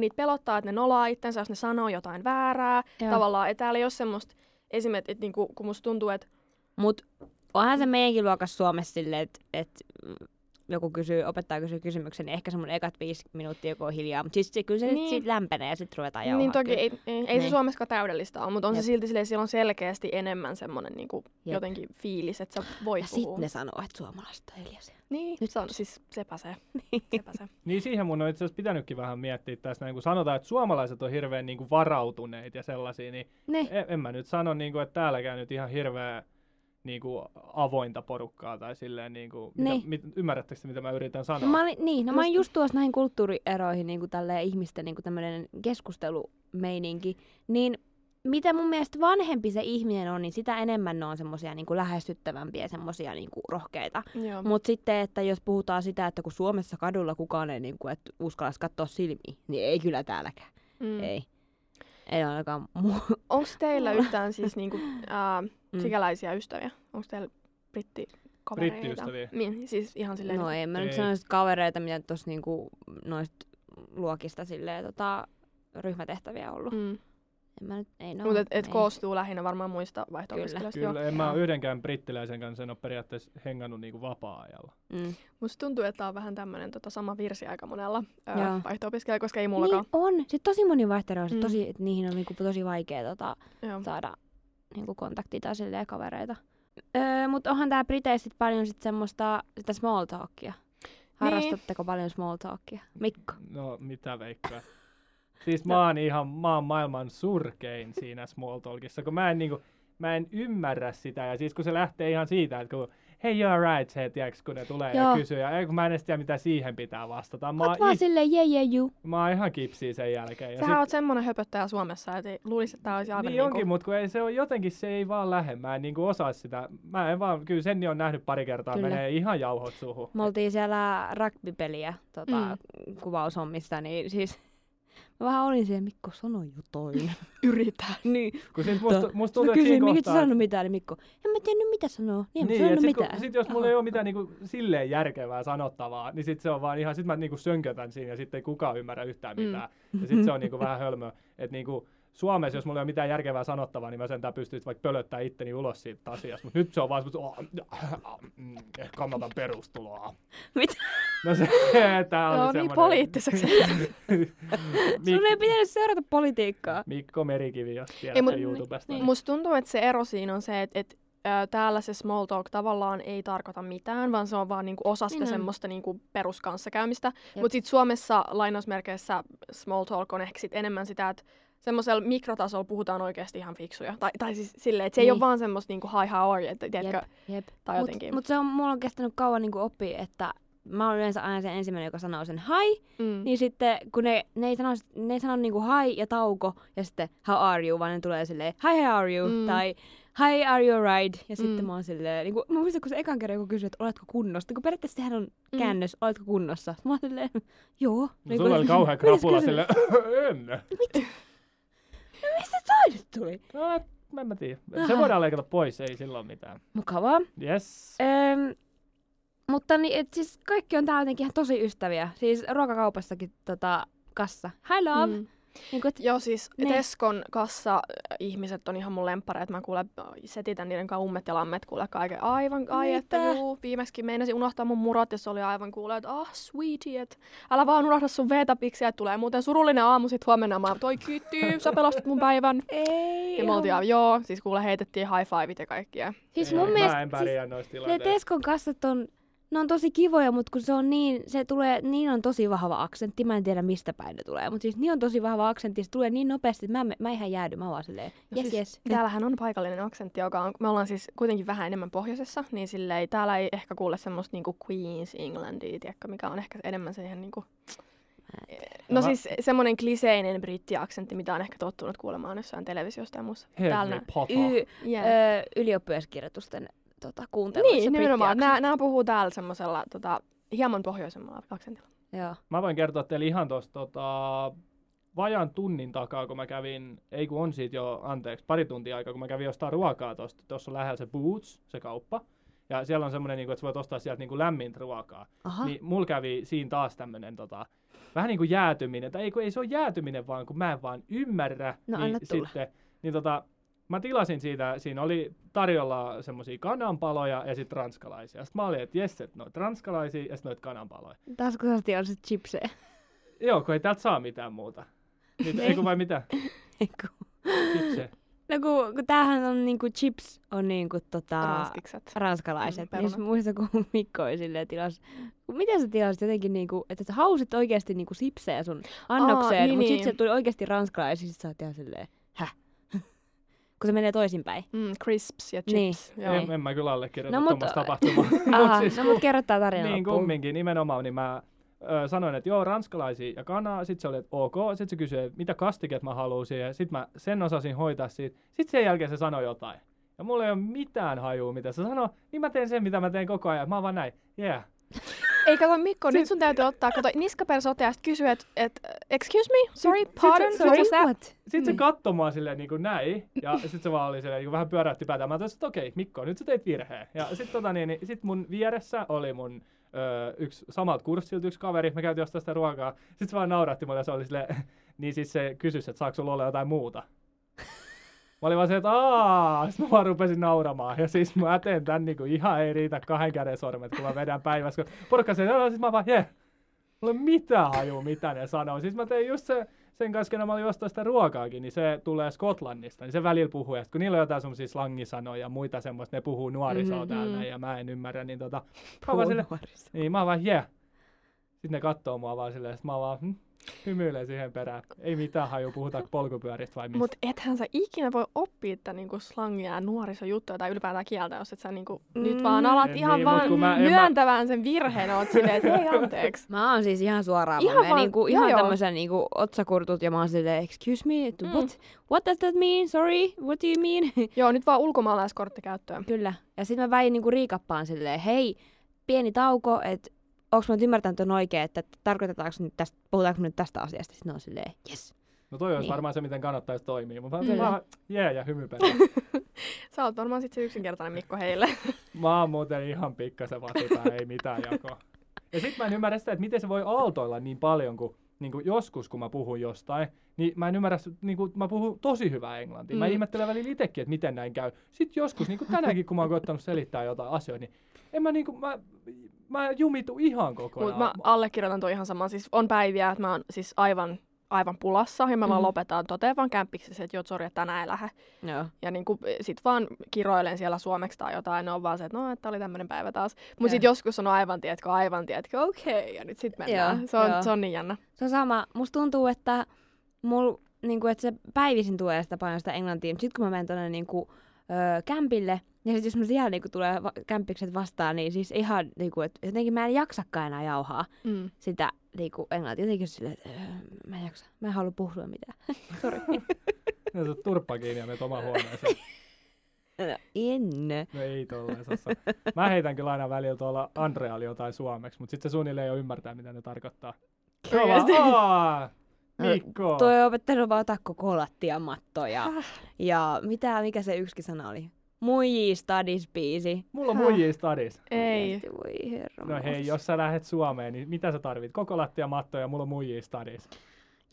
niitä pelottaa, että ne nolaa itsensä, jos ne sanoo jotain väärää. Joo. Tavallaan, että täällä ei ole semmoista, esimerkiksi, että niinku, kun musta tuntuu, että mut onhan se meidänkin luokassa Suomessa silleen, että joku opettaja kysyy kysymyksen, niin ehkä semmoinen ekat 5 minuuttia joku on hiljaa, mutta siis kyllä se sit lämpenee ja sitten ruvetaan jauhaa. Niin toki ei se Suomessa täydellistä ole, mutta on se silti silleen, siellä on selkeästi enemmän semmoinen niinku jotenkin fiilis, että sä voi puhua. Ja sitten ne sanoo, että suomalaiset on hiljaisia. Niin, siis sepä se. Niin siihen mun on itse asiassa pitänytkin vähän miettiä tässä, kun sanotaan, että suomalaiset on hirveän niinku varautuneet ja sellaisia, niin en mä nyt sano, niinku, että täälläkään nyt ihan hirveä niinku avointa porukkaa tai silleen niinku ymmärrättekö mitä mä yritän sanoa? Mä oon just tuossa näihin kulttuurieroihin niinku tälle ihmisten niinku tämmönen keskustelumeininki, niin mitä mun mielestä vanhempi se ihminen on, niin sitä enemmän ne on semmoisia niinku lähestyttävämpiä, semmoisia niinku rohkeita. Mutta sitten, että jos puhutaan sitä, että kun Suomessa kadulla kukaan ei niinku, että uskallas katsoa silmiin, niin ei kyllä täälläkään. Ei. Ei ainakaan Onko teillä yhtään siis niinku sikäläisiä ystäviä? Onko teillä brittikavereita? Brittiystäviä? Niin, siis ihan silleen. No en mä nyt sanoisi kavereita, mitä tuossa niinku noista luokista silleen, ryhmätehtäviä on ollut. Mutta et koostuu lähinnä varmaan muista vaihto-opiskelijoista. Kyllä, en mä yhdenkään brittiläisen kanssa en ole periaatteessa hengannut niinku vapaa-ajalla. Mm. Musta tuntuu, että tää on vähän tämmönen sama virsi aika monella vaihto-opiskelijalla, koska ei mullakaan. Niin on. Sitten tosi moni vaihto-opiskelijoista, niihin on niinku tosi vaikea saada niinku kontaktia tai silleen kavereita. Mutta onhan tää Briteissä paljon sit semmoista small talkia. Harrastatteko paljon small talkia? Mikko? No mitä veikkaa? Siis mä oon maailman surkein siinä small talkissa, kun mä en ymmärrä sitä. Ja siis kun se lähtee ihan siitä, että kun hei you're right, hei, tiiäks, kun ne tulee ja kysyy. Ja kun mä en edes tiedä, mitä siihen pitää vastata. Mä oot vaan silleen jee. Mä oon ihan kipsiä sen jälkeen. Sähän oot semmonen höpöttäjä Suomessa, että luulisit, että tää olisi aivan niin onkin, mut kun ei se on jotenkin, se ei vaan lähde. Mä en osaa sitä. Mä en vaan, kyllä Senni on nähnyt pari kertaa, kyllä. Menee ihan jauhot suuhun. Me oltiin siellä rugbypeliä kuvaushommissa, niin siis... Mä vähän olin siellä, Mikko sanoi jotain. Yritän. Niin. Kun siis musta tuntuu, että siinä kohtaa... Mä kysyin, sanonut mitään, niin Mikko, en mä tiennyt mitä sanoa. Sitten jos mulla ei ole mitään niinku silleen järkevää sanottavaa, niin sit se on vaan ihan, sit mä niinku sönkötän siinä ja sitten ei kukaan ymmärrä yhtään mitään. Ja sit se on niinku vähän hölmöä, että niinku... Suomessa, jos mulla ei ole mitään järkevää sanottavaa, niin mä sentään pystyisin vaikka pölöttää itteni ulos siitä asiasta. Mutta nyt se on vaan kannatan perustuloa. Mitä? No se, tää oli semmoinen... niin poliittiseksi. Sun ei pitänyt seurata politiikkaa. Mikko Merikivi, jos tiedätte YouTubesta. Musta tuntuu, että se ero siinä on se, että täällä se small talk tavallaan ei tarkoita mitään, vaan se on vaan niinku osa sitä semmoista niinku peruskanssakäymistä. Mutta sitten Suomessa lainausmerkeissä small talk on ehkä sit enemmän sitä, että semmoisella mikrotasolla puhutaan oikeasti ihan fiksuja. Tai siis silleen, että se ei ole vaan semmoista niinku hi how are you, tiedätkö? Jep. Tai jotenkin. Mutta mulla on kestänyt kauan niinku oppia, että mä olen yleensä aina se ensimmäinen, joka sanoo sen hi, niin sitten kun ne ei sano niinku hi ja tauko ja sitten how are you, vaan ne tulee silleen hi how are you tai hi are you right ja sitten mä oon silleen, niinku, mä muistan kun se ekan kerran joku kysyi, että oletko kunnossa, kun periaatteessa sehän on käännös, oletko kunnossa. Mä oon silleen, joo. No, niin sulla oli kauhean krapula silleen, en. Mitä? Mistä toi nyt tuli? No, en mä tiedä. Se voidaan leikata pois, ei silloin mitään. Mukavaa. Yes. Mutta niin, et siis kaikki on täällä jotenkin ihan tosi ystäviä. Siis ruokakaupassakin kassa. Hi love! Niin kun, joo, siis Tescon kassa-ihmiset on ihan mun lemppareet. Mä kuule setitän niiden kanssa ummet ja lammet kuule kaiken. Aivan, että juu. Viimeksikin meinasin unohtaa mun murot ja se oli aivan kuule, että sweetie, että älä vaan unohda sun vetapiksiä, että tulee muuten surullinen aamu sit huomenna. Mä toi kyttyy, sä pelastit mun päivän. Ei. Ja me oltiin joo, siis kuule heitettiin high-fiveit ja kaikkia. Siis mun mielestä, mä en pärjää noissa tilanteissa. Ne Tescon kassat on tosi kivoja, mutta kun se on niin on tosi vahva aksentti. Mä en tiedä mistä päin ne tulee, mutta siis niin on tosi vahva aksentti, se tulee niin nopeasti, että mä ihan jäädy, mä vaan silleen, yes. Täällähän on paikallinen aksentti, joka on, me ollaan siis kuitenkin vähän enemmän pohjoisessa, niin silleen täällä ei ehkä kuule semmoista niinku Queen's Englandia, tiedätkö, mikä on ehkä enemmän siihen niinku... No siis semmoinen kliseinen brittiaksentti, mitä on ehkä tottunut kuulemaan jossain televisiosta ja muussa. Täällä ylioppilaskirjoitusten kuunteluissa. Niin, nimenomaan. Nämä puhuu täällä semmoisella hieman pohjoisemmalla aksentilla. Joo. Mä voin kertoa teille ihan tuosta vajaan tunnin takaa, kun mä kävin, pari tuntia aikaa, kun mä kävin ostaa ruokaa tuosta. Tuossa on lähellä se BOOTS, se kauppa. Ja siellä on semmoinen, että sä voit ostaa sieltä lämmintä ruokaa. Aha. Niin mulla kävi siinä taas tämmöinen vähän niin kuin jäätyminen. Tai ei se ole jäätyminen, vaan kun mä en vaan ymmärrä. No, niin sitten, mä tilasin siitä, siinä oli tarjolla semmosia kananpaloja ja sit ranskalaisia. Sitten mä olin, että jes, et noit ranskalaisia ja sit noit kananpaloja. Taskusasti on sit chipsejä. Joo, kun ei täältä saa mitään muuta. Eiku vai mitä? Eiku. Chipsejä. No kun tämähän on niinku chips on niinku ranskalaiset. Jos muistan, kun Mikko oli silleen tilas. Miten sä tilasit jotenkin niinku, että sä hausit oikeesti niinku sipsejä sun annokseen, mutta sit se tuli oikeesti ranskalaisia, sit sä oot ihan silleen, häh? Kun se menee toisinpäin. Crisps ja chips. Niin. En mä kyllä allekirjoita tuommoista tapahtumaa. Mut kerrottaa tarina loppuun. Niin kumminkin, nimenomaan. Niin mä sanoin, että joo, ranskalaisia ja kanaa. Sitten se oli, että ok. Sitten se kysyi, mitä kastiket mä haluun siihen. Sitten mä sen osasin hoitaa siitä. Sitten sen jälkeen se sanoi jotain. Ja mulla ei ole mitään hajua, mitä se sanoi. Niin mä teen sen, mitä mä teen koko ajan. Mä oon vaan näin. Yeah. Ei kato Mikko, nyt sun täytyy ottaa niskapersote ja sitten kysyä, että excuse me, sorry, pardon, sorry. Sitten se katsoi mua silleen niin kuin näin ja sitten se vaan oli silleen niin kuin vähän pyörähti päätään. Mä toisin, että okei Mikko, nyt sä teit virheen. Ja sitten sit mun vieressä oli mun yksi samalta kurssilta yksi kaveri, me käytiin ostaa sitä ruokaa. Sitten se vaan nauratti mulle ja se oli silleen, niin siis se kysyi, että saako sulla olla jotain muuta. Mä olin vaan se, että aah, sit mä vaan rupesin nauramaan. Ja siis mä teen tän niinku ihan ei riitä kahden käden sormet, kun mä vedän päivässä. Kun porukka se, no, siis mä vaan, jee, mulla ei ole mitään hajua, mitä ne sanoo. Siis mä tein just sen kanssa, kun mä olin ostaa sitä ruokaakin, niin se tulee Skotlannista, niin se välillä puhuu. Ja kun niillä on jotain semmosia slangisanoja ja muita semmoista, ne puhuu nuorisoa täällä ja mä en ymmärrä, niin mä oon vaan, jee. Sitten ne kattoo mua vaan silleen, että mä vaan hymyilen siihen perään. Ei mitään haju, puhutaanko polkupyöristä vai mistä. Mutta ethän sä ikinä voi oppia tätä niinku slangia ja nuorisojuttuja tai ylipäätään kieltä, jos et sä niinku nyt vaan alat ihan niin, vaan myöntävään sen virheen, oot silleen, että hei anteeks. Mä oon siis ihan suoraan. Ihan tämmösen niinku otsakurtut ja mä oon silleen, excuse me, what does that mean? Sorry, what do you mean? Joo, nyt vaan ulkomaalaiskortti käyttöön. Kyllä. Ja sit mä väin niinku riikappaan silleen, hei, pieni tauko, että onko mä nyt ymmärtänyt on oikein, että puhutaanko nyt tästä asiasta? Sitten on silleen, yes. No toi olisi varmaan se, miten kannattaisi toimia. Mä oon vaan ja hymypelä. Sä oot varmaan sitten se yksinkertainen Mikko heille. Mä oon muuten ihan pikkasen vatipää, ei mitään jakoa. Ja sit mä en ymmärrä sitä, että miten se voi aaltoilla niin paljon, kun niinku joskus kun mä puhun jostain, niin mä en ymmärrä, niinku, mä puhun tosi hyvää englantia. Mä ihmettelen välillä itsekin, että miten näin käy. Sitten joskus, niin kuin tänäänkin, kun mä oon koettanut selittää jotain asioita, niin en mä niinku... Mä jumitu ihan kokonaan. Mut mä allekirjoitan tuon ihan saman. Siis on päiviä, että mä oon siis aivan pulassa ja mä vaan lopetan toteen vaan kämpiksessä, että joo, sori, että tänään ei lähde. No. Ja niinku sit vaan kiroilen siellä suomeksi tai jotain, on vaan se, että no, että oli tämmönen päivä taas. Mut sit joskus on aivan, tiedätkö, okei, ja nyt sit mennään. Joo, se on niin jännä. Se on sama. Musta tuntuu, että mul niinku, että se päivisin tulee sitä paljon sitä englantia. Sit kun mä menen tonne niinku kämpille, ja sitten jos mä siellä niinku tulee kämppikset vastaan, niin siis ihan niinku, että jotenkin mä en jaksakaan enää jauhaa sitä niinku englantia. Jotenkin silleen, että mä en jaksa, mä en halua puhua mitään. Sori. No se on turppa kiinni ja menet omaan huoneeseen. No en. No ei tolleen Sassa. Mä heitän kyllä aina välillä tuolla Andrealle jotain suomeksi, mutta sitten se suunnilleen ei ole ymmärtää, mitä ne tarkoittaa. Kyllä. Mikko. Tuo on opettanut vaan ottaa kokolattia mattoja. Ja mikä se yksikin sana oli? Muijii Studies-biisi. Mulla on Muijii Studies. Ei. Voi herra. No hei, jos sä lähet Suomeen, niin mitä sä tarvit? Koko lattia mattoja ja mulla on Muijii Studies.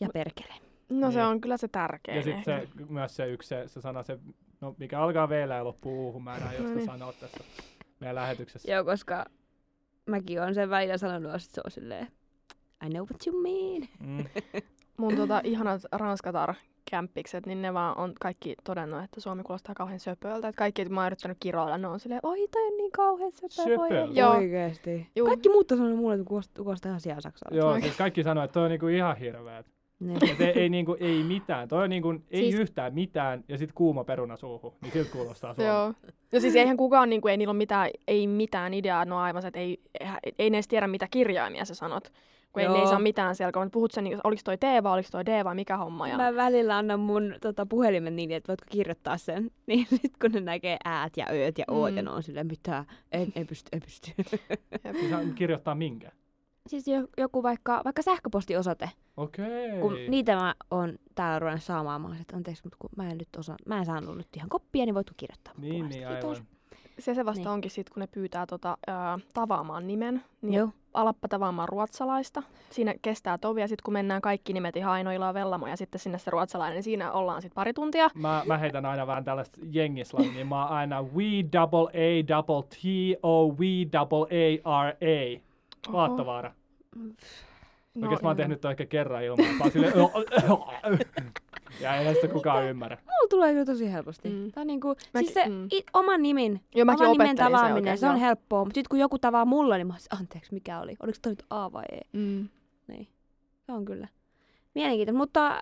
Ja perkele. No se on kyllä se tärkein. Ja sit se, myös se yksi se sana, se, no, mikä alkaa vielä ja loppuu uuhun. Mä en josta sanoa tässä meidän lähetyksessä. Joo, koska mäkin oon sen välillä sanonut, että se on silleen, I know what you mean. Mun ihanat ranskatar-kämppikset, niin ne vaan on kaikki todennut, että suomi kuulostaa kauhean söpöltä. Että kaikki, mä oon yrittänyt kiroilla, ne on silleen, oi, toi on niin kauhean söpö. Oikeesti. Juu. Kaikki muut on sanonut mulle, että kuulostaa ihan siellä Saksalla. Joo, siis kaikki sanoo, että toi on niinku ihan hirveet. Ei mitään. Toi on niinku, ei yhtään mitään ja sit kuuma peruna suuhun, niin siltä kuulostaa suomi. Joo. No siis eihän kukaan, niinku, ei niillä ole mitään, ei mitään ideaa, no aivan se, että ei ne edes tiedä, mitä kirjaimia sä sanot. Kun ei saa mitään siellä, kun puhut sen, oliko toi T vai oliko toi D vai mikä homma. Ja... Mä välillä annan mun puhelimen niin, että voitko kirjoittaa sen. Niin sit kun ne näkee äät ja ööt ja oot ja ne on silleen, mitä, ei pysty. Kirjoittaa minkä? Siis joku vaikka sähköpostiosoite. Okei. Kun niitä mä oon täällä ruvennut saamaan, mä oon, että anteeksi, mutta kun mä en saanut nyt ihan koppia, niin voitko kirjoittaa mun puolesta. Niin, aivan. Se vasta onkin sit, kun ne pyytää tavaamaan nimen. Niin alappa tavaamaan ruotsalaista. Siinä kestää tovia. Sitten kun mennään kaikki nimet ihan Ainoilaa Vellamo ja sitten sinne se ruotsalainen, niin siinä ollaan sitten pari tuntia. Mä heitän aina vähän tällaista jengislangia. Mä oon aina WAATTOWAARA. Vaattovaara. Oikeesti mä oon tehnyt toi ehkä kerran ilman. Mä oon silleen... Ja ei sitä kukaan ymmärrä. Mulla tulee kyllä tosi helposti. Tää on niinku, siis se oman nimen tavaaminen, se on helppoa. Mutta sit kun joku tavaa mulla, niin mä oon, anteeksi, mikä oli? Oliko toi nyt A vai E? Niin. Se on kyllä mielenkiintoinen. Mutta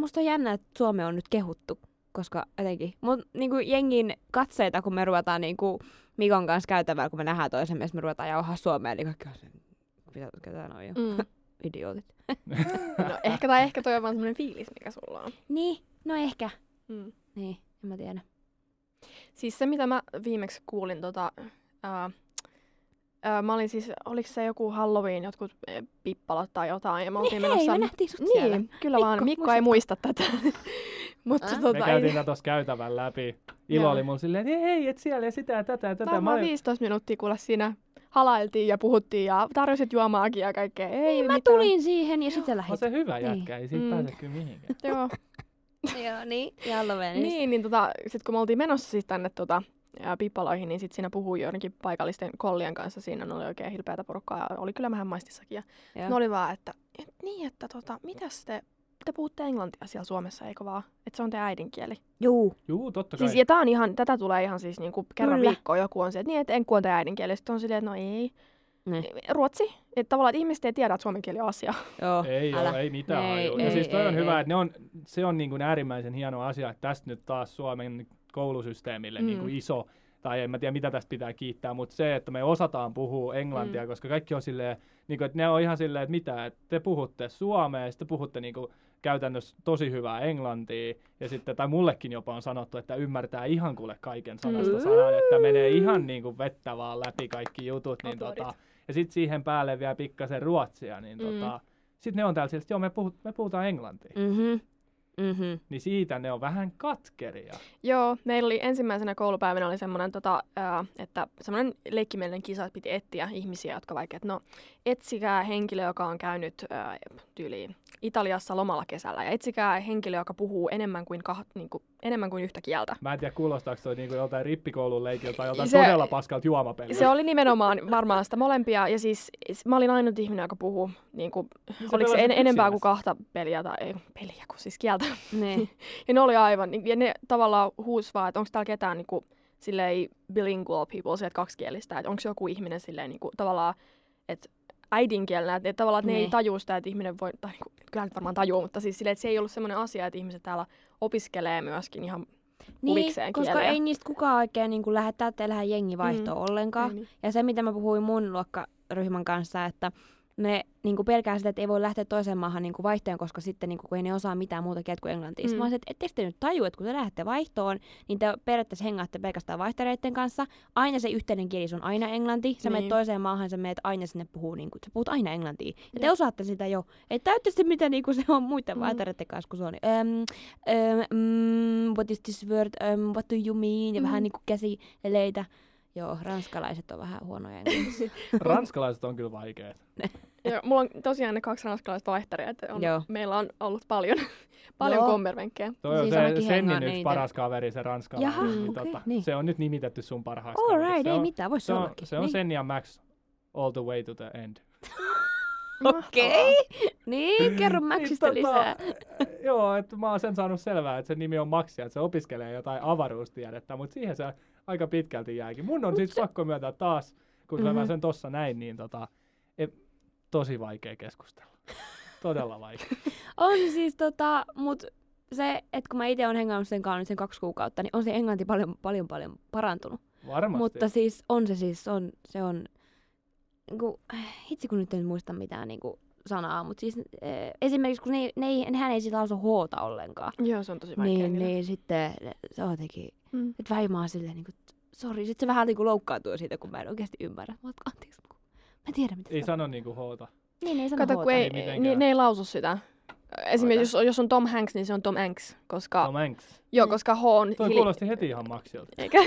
musta on jännä, että Suomea on nyt kehuttu. Koska jotenkin, niinku jengin katseita, kun me ruvetaan niinku Mikon kanssa käytävällä, kun me nähdään toisemme, me ruvetaan jauhaa Suomea, niin kaikki on se, ketä noi on. Idiotit. No ehkä toi on vaan semmoinen fiilis, mikä sulla on. Niin, no ehkä. Niin, en mä tiedä. Siis se, mitä mä viimeksi kuulin, mä olin siis, oliko se joku Halloween, jotkut pippalat tai jotain. Ja mä oltiin menossa... Hei, me nähtiin sut siellä. Niin, kyllä Mikko, vaan. Mikko ei muista tätä. Mutta me käytiin tätä tuossa käytävän läpi. Ilo oli mulla silleen, hei, et siellä ja sitä ja tätä. Varmaan 15 minuuttia kuule siinä. Halailtiin ja puhuttiin ja tarjosit juomaakin ja kaikkea. Ei, mä tulin siihen ja sitten lähdin. On se hyvä jätkä, ei siitä pääse kyllä mihinkään. Joo. Joo, niin. Niin, sitten kun me oltiin menossa siis tänne Pippaloihin, niin sitten siinä puhui joidenkin paikallisten kollien kanssa. Siinä oli oikein hilpeätä porukkaa. Oli kyllä vähän maistissakin. Ja ne oli vaan, että mitäs te puhutte englantia siellä Suomessa, eikö vaan? Että se on teidän äidinkieli. Juu, totta kai. Siis, ja tätä tulee ihan siis niinku kerran viikkoon joku on se, että enku on teidän äidinkieli. Sitten on silleen, että no ei. Ne. Ruotsi. Että tavallaan, ihmiset ei tiedä, että suomen kieli on asia. Joo, ei mitään. Ja siis toi on hyvä, että se on niin kuin äärimmäisen hieno asia, että tästä nyt taas Suomen koulusysteemille niin kuin iso, tai en mä tiedä mitä tästä pitää kiittää, mutta se, että me osataan puhua englantia, koska kaikki on silleen, niin kuin, että ne on ihan silleen, että mitä, että te puhutte suomea, ja sitten puhutte niin kuin käytännössä tosi hyvää englantia, ja sitten, tai mullekin jopa on sanottu, että ymmärtää ihan kuule kaiken sanasta sanan, että menee ihan niin kuin vettä vaan läpi kaikki jutut, niin ja sitten siihen päälle vielä pikkasen ruotsia, niin sitten ne on täällä silleen, että joo, me puhutaan englantia. Mm-hmm. Niin siitä ne on vähän katkeria. Joo, meillä oli ensimmäisenä koulupäivänä oli semmoinen, että semmoinen leikkimielinen kisa, että piti etsiä ihmisiä, jotka vaikka, että no etsikää henkilö, joka on käynyt tyyliin Italiassa lomalla kesällä ja etsikää henkilö, joka puhuu enemmän kuin yhtä kieltä. Mä en tiedä, kuulostaako toi niin kuin joltain rippikoulun leikiltä tai joltain todella paskalta juomapeliltä. Se oli nimenomaan varmaan sitä molempia. Ja siis mä olin ainut ihminen, joka puhuu, niin kuin, oliko se enempää kuin kahta peliä tai ei peliä kuin siis kieltä. Ne. Ja ne oli aivan, ja ne tavallaan huusi vaan, että onko täällä ketään niin kuin, silleen bilingual people, sieltä kaksikielistä, että onko joku ihminen silleen niin kuin, tavallaan, että äidinkielenä, että tavallaan että ne ei tajua sitä, että ihminen voi, tai niin kuin, kyllä nyt varmaan tajuu, mutta siis silleen, että se ei ollut semmoinen asia, että ihmiset täällä opiskelee myöskin ihan huvikseen kieliä. Koska ei niistä kukaan oikein niin kuin lähde jengivaihtoon ollenkaan. Niin. Ja se, mitä mä puhuin mun luokkaryhmän kanssa, että ne niin kuin pelkää sitä, että ei voi lähteä toiseen maahan niin kuin vaihtoon, koska sitten niin kuin, ei ne osaa mitään muuta kieltä kuin englantia. Mä olisin, että etteikö te nyt tajua, että kun te lähdette vaihtoon, niin te periaatteessa hengaatte pelkästään vaihtareiden kanssa. Aina se yhteinen kieli on aina englanti. Sä menet toiseen maahan, sä menet aina sinne puhuu, niin kuin, sä puhut aina englantia. Ja te osaatte sitä jo. Ei täyttäisi mitä niin kuin se on muiden vaihtareiden kanssa, kun se on what is this word, what do you mean, ja vähän niin kuin käsileitä. Joo, ranskalaiset on vähän huonoja englanniksi. Ranskalaiset on kyllä vaikeet. Joo, mulla on tosiaan ne 2 ranskalaista vaihtaria, että meillä on ollut paljon kommervenkkejä. Toi on siis Sennin yksi paras kaveri, se ranskalainen. Jaha, niin. Se on nyt nimitetty sun parhaaksi. All right, ei mitään, voisi ollakin. Se on Senni ja Max all the way to the end. Okei, niin kerro Maxista lisää. Joo, että mä oon sen saanut selvää, että sen nimi on Max ja että se opiskelee jotain avaruustiedettä, mutta siihen se aika pitkälti jääkin. Mun on siis pakko myöntää taas, kun mä sen tossa näin, niin tosi vaikea keskustella. Todella vaikea. On siis mut se, että kun mä itse oon hengannut sen kanssa nyt sen 2 kuukautta, niin on se englanti paljon parantunut. Varmasti. Mutta siis se on hitsi kun nyt en muista mitään niinku sanaa, mutta siis esimerkiksi kun hän ei siitä lausu hoota ollenkaan. Joo, se on tosi vaikea. Niin sitten se on jotenkin, että väimaa silleen niinku, sori, sitten se vähän niinku loukkaantuu siitä, kun mä en oikeasti ymmärrä. Mä oot anteeksi, kun mä tiedän mitä ei se sano niinku hoota. Niin, ei sano hoota. Kato, kun ne ei lausu sitä. Esimerkiksi jos on Tom Hanks, niin se on Tom Hanks, koska Tom Hanks. Joo, koska H on toi kuulosti heti ihan Maxilta. Eikä.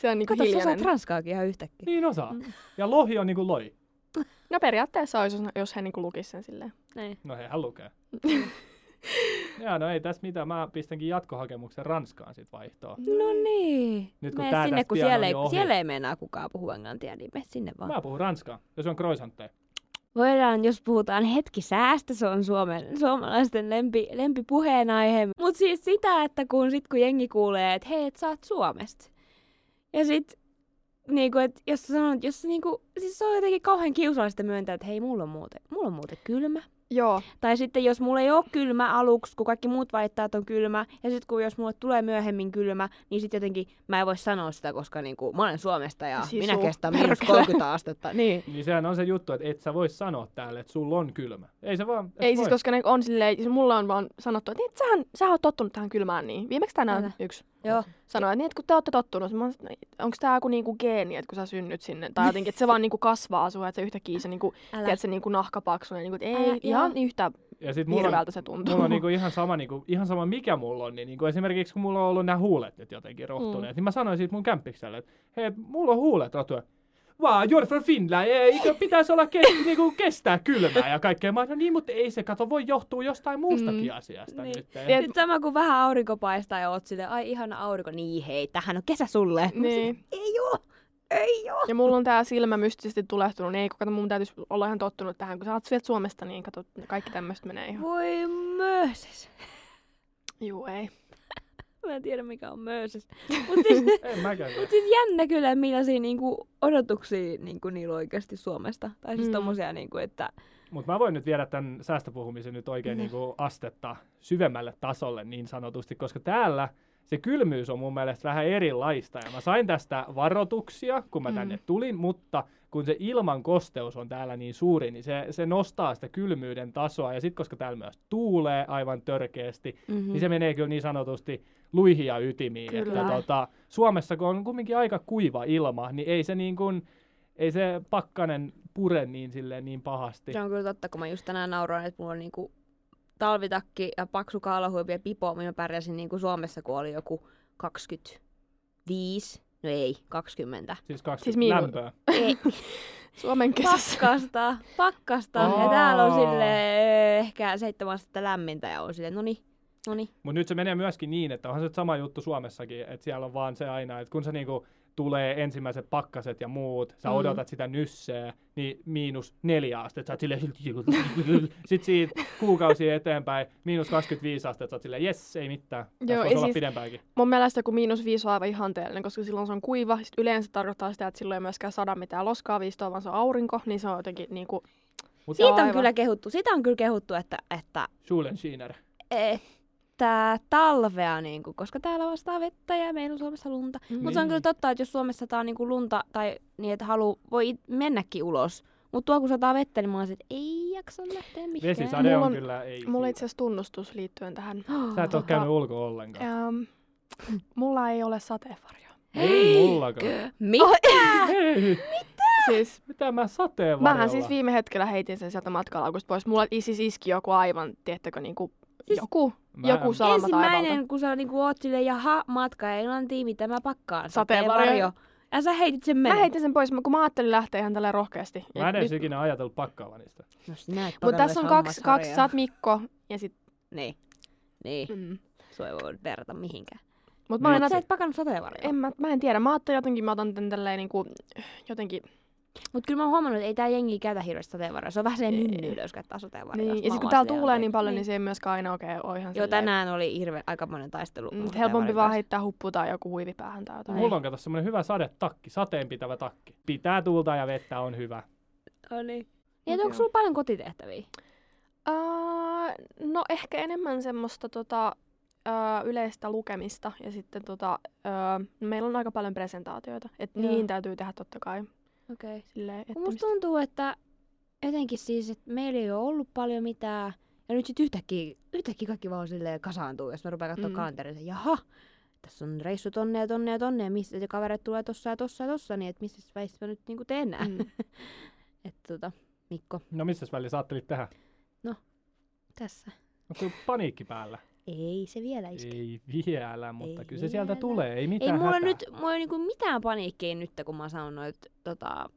Se on niinku hiljainen. Kato, sä osaat ranskaakin ihan yhtäkkiä. Niin osaa. Ja lohi on niinku loi. No periaatteessa olisi, jos hän niinku lukisi sen silleen. Näin. No heihän lukee. Jaa, no ei tässä mitään. Mä pistänkin jatkohakemuksen Ranskaan sit vaihtoon. No niin. Nyt kun tää sinne, kun siellä ei meinaa kukaan puhua englantia, niin me sinne vaan. Mä puhun ranskaa, jos on croissantteja. Voidaan, jos puhutaan hetki säästä, se on suomalaisten lempipuheenaihe. Mut siis sitä, että kun jengi kuulee, että hei, et sä oot Suomesta. Ja sit, niinku, et jos sä sanot, siis se on jotenkin kauhean kiusallista myöntää, että hei, mulla on muuten kylmä. Joo. Tai sitten jos mulla ei oo kylmä aluksi, kun kaikki muut vaihtaa, on kylmä, ja sitten kun jos mulle tulee myöhemmin kylmä, niin sitten jotenkin mä en voi sanoa sitä, koska niinku, mä olen Suomesta ja siis minä kestän miinus 30 astetta. Niin sehän on se juttu, että et sä voi sanoa täällä, että sulla on kylmä. Ei se vaan. Ei siis, koska ne on silleen, mulla on vaan sanottu, että sä oot tottunut tähän kylmään niin. Viimeksi tänään yksi. Joo. Sanoin, että kun te olette tottunut, onko tämä joku niinku geeni, että kun sä synnyt sinne, tai jotenkin, että se vaan niinku kasvaa sua, että yhtäkkiä se niinku, tiedät se niinku nahkapaksunen, niinku, että ei ihan yhtä hirveältä se tuntuu. Mulla on niinku ihan sama mikä mulla on, niin niinku esimerkiksi kun mulla on ollut nämä huulet nyt jotenkin rohtuneet, niin mä sanoin siitä mun kämppikselle, että hei, mulla on huulet rohtuneet. vaan you're from Finland, pitäisi olla kestää kylmää ja kaikkea. Mä no niin, mutta ei se kato, voi johtua jostain muustakin asiasta. Niin. Nyt. Sama kuin vähän aurinko paistaa ja oot silleen, ai ihana aurinko, niin hei, tämähän on kesä sulle. Niin. Ei oo. Ei oo. Ja mulla on tää silmä mystisesti tulehtunut, niin ei kun kato, mun täytyisi olla ihan tottunut tähän, kun sä oot sieltä Suomesta, niin kato, kaikki tämmöistä menee ihan. Voi mööses. Juu, ei. Mä en tiedä mikä on mööses. Mut siis jännä kyllä, millaisia niinku odotuksia niinku niillä oikeasti Suomesta. Tai siis tommosia niinku, että... Mut mä voin nyt viedä tän säästöpuhumisen nyt oikein niinku astetta syvemmälle tasolle niin sanotusti, koska täällä se kylmyys on mun mielestä vähän erilaista. Ja mä sain tästä varoituksia, kun mä tänne tulin, mutta kun se ilman kosteus on täällä niin suuri, niin se nostaa sitä kylmyyden tasoa. Ja sitten koska täällä myös tuulee aivan törkeästi, niin se menee kyllä niin sanotusti luihin ja ytimiin. Että Suomessa, kun on kumminkin aika kuiva ilma, niin ei se pakkanen pure niin pahasti. Se on kyllä totta, kun mä just tänään nauroin, että mulla on niinku... talvitakki ja paksu kaulahuivi ja pipo, minä pärjäsin niin kuin Suomessa, kun oli joku 25, no ei, 20. Siis 20 siis lämpöä. Ei. Suomen kesässä. Pakkasta. Ja täällä on silleen ehkä 7 astetta lämmintä ja on silleen, no niin. Mut nyt se menee myöskin niin, että onhan se sama juttu Suomessakin, että siellä on vaan se aina, että kun se niinku tulee ensimmäiset pakkaset ja muut, sä odotat sitä nysseä, niin -4 astetta, sä oot silleen, sit siitä kuukausia eteenpäin, -25 astetta, sä oot silleen, jes, ei mitään, tässä voisi olla siis pidempäänkin. Mun mielestä joku -5 on aivan ihanteellinen, koska silloin se on kuiva, sit yleensä tarkoittaa sitä, että silloin ei myöskään sada mitään loskaa viistoa, vaan se on aurinko, niin se on jotenkin niinku... Siitä on kyllä kehuttu, että... Schulen Schiener. Tää talvea, niinku, koska täällä vastaa vettä ja meillä on Suomessa lunta. Mm. Mutta se on kyllä totta, että jos Suomessa tää on niinku lunta tai niin, että voi mennäkin ulos. Mutta tuo kun sataa vettä, niin mä oon että ei jaksa lähteä mihinkään. Vesisade on kyllä ei. Mulla itse asiassa tunnustus liittyen tähän. Sä et oo käynyt ulkoa ollenkaan. Mulla ei ole sateenvarjoa. Ei mullakaan. Mitä? Mitä? Siis, mitä mä sateenvarjolla? Mähän siis viime hetkellä heitin sen sieltä matkalaukusta pois. Mulla siis iski joku aivan, tiettäkö niinku... Siis joku salama taivalta. Ensimmäinen, kun sä niinku oot silleen, jaha, matka Englantiin, mitä mä pakkaan? Sateenvarjo. Ja sä heitit sen mennä. Mä heitin sen pois, kun mä ajattelin lähteä ihan tälleen rohkeasti. Mä en edes ikinä ajatellut pakkaava niistä. No, mutta tässä on kaksi, sä oot Mikko ja sit... Niin. Sua ei voi verrata mihinkään. Mutta sä et pakannut sateenvarjoa. Mä en tiedä, mä ajattelin jotenkin, mä otan tän tälleen niinku jotenkin... Mut kyllä mä oon huomannut, että ei tää jengi käytä hirveästi sateenvarjoa. Se on vähän sen nynnyydä, jos käyttää sateenvarjoa. Niin. Ja sit kun täällä tuulee niin paljon, niin se ei myöskään aina ole ihan silleen. Joo, tänään oli aikamoinen taistelu. Helpompi vaan heittää huppu tai joku huivi päähän tai jotain. Mulla on kato semmonen hyvä sadetakki, sateenpitävä takki. Pitää tuulta ja vettä, on hyvä. No niin. Ja onko sulla paljon kotitehtäviä? No ehkä enemmän semmoista yleistä lukemista. Ja sitten meillä on aika paljon presentaatioita. Että niihin täytyy tehdä totta kai. Okei. Musta tuntuu, että jotenkin siis, että meillä ei ole ollut paljon mitään, ja nyt sit yhtäkkiä kaikki vaan silleen kasaantuu, jos mä rupean katsomaan kalenteria, että jaha, tässä on reissu tonne ja missä se kavereet tulee tossa, niin että missä välissä mä nyt niinku teen nää. Että Mikko. No missä välissä ajattelit tehdä? No, tässä. Onko paniikki päällä? Ei se vielä iske. Ei vielä, mutta ei kyllä se sieltä tulee. Ei mitään hätää. Mulla ei niinku mitään paniikkiä nyt, kun mä oon saanut noita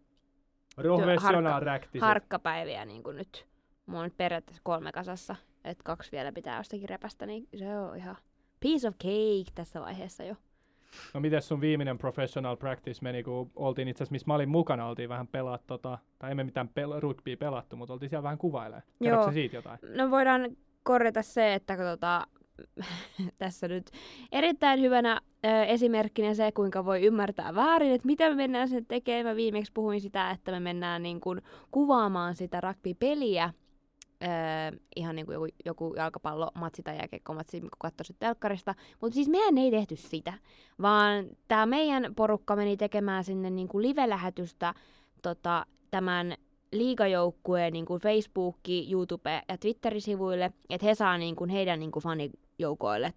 Professional Practice harkkapäiviä niinku nyt. Mulla on nyt periaatteessa 3 kasassa, että 2 vielä pitää jostakin repästä, niin se on ihan piece of cake tässä vaiheessa jo. No mites sun viimeinen Professional Practice meni, kun oltiin itse asiassa, missä mä olin mukana, oltiin vähän tai emme mitään rugbya pelattu, mutta oltiin siellä vähän kuvailemaan. Kerroksä siitä jotain? No voidaan korjata se, että tässä nyt erittäin hyvänä esimerkkinä se, kuinka voi ymmärtää väärin, että mitä me mennään sen tekemään. Mä viimeksi puhuin sitä, että me mennään niin kuin kuvaamaan sitä rugby-peliä, ihan niin kuin joku jalkapallomatsi tai jääkiekkomatsi, kun katsoisit telkkarista. Mutta siis mehän ei tehty sitä, vaan tämä meidän porukka meni tekemään sinne niin kuin live-lähetystä tämän liigajoukkueen niin kuin Facebook, YouTube ja Twitter-sivuille, että he saa niin kuin heidän niin kuin fanijoukoille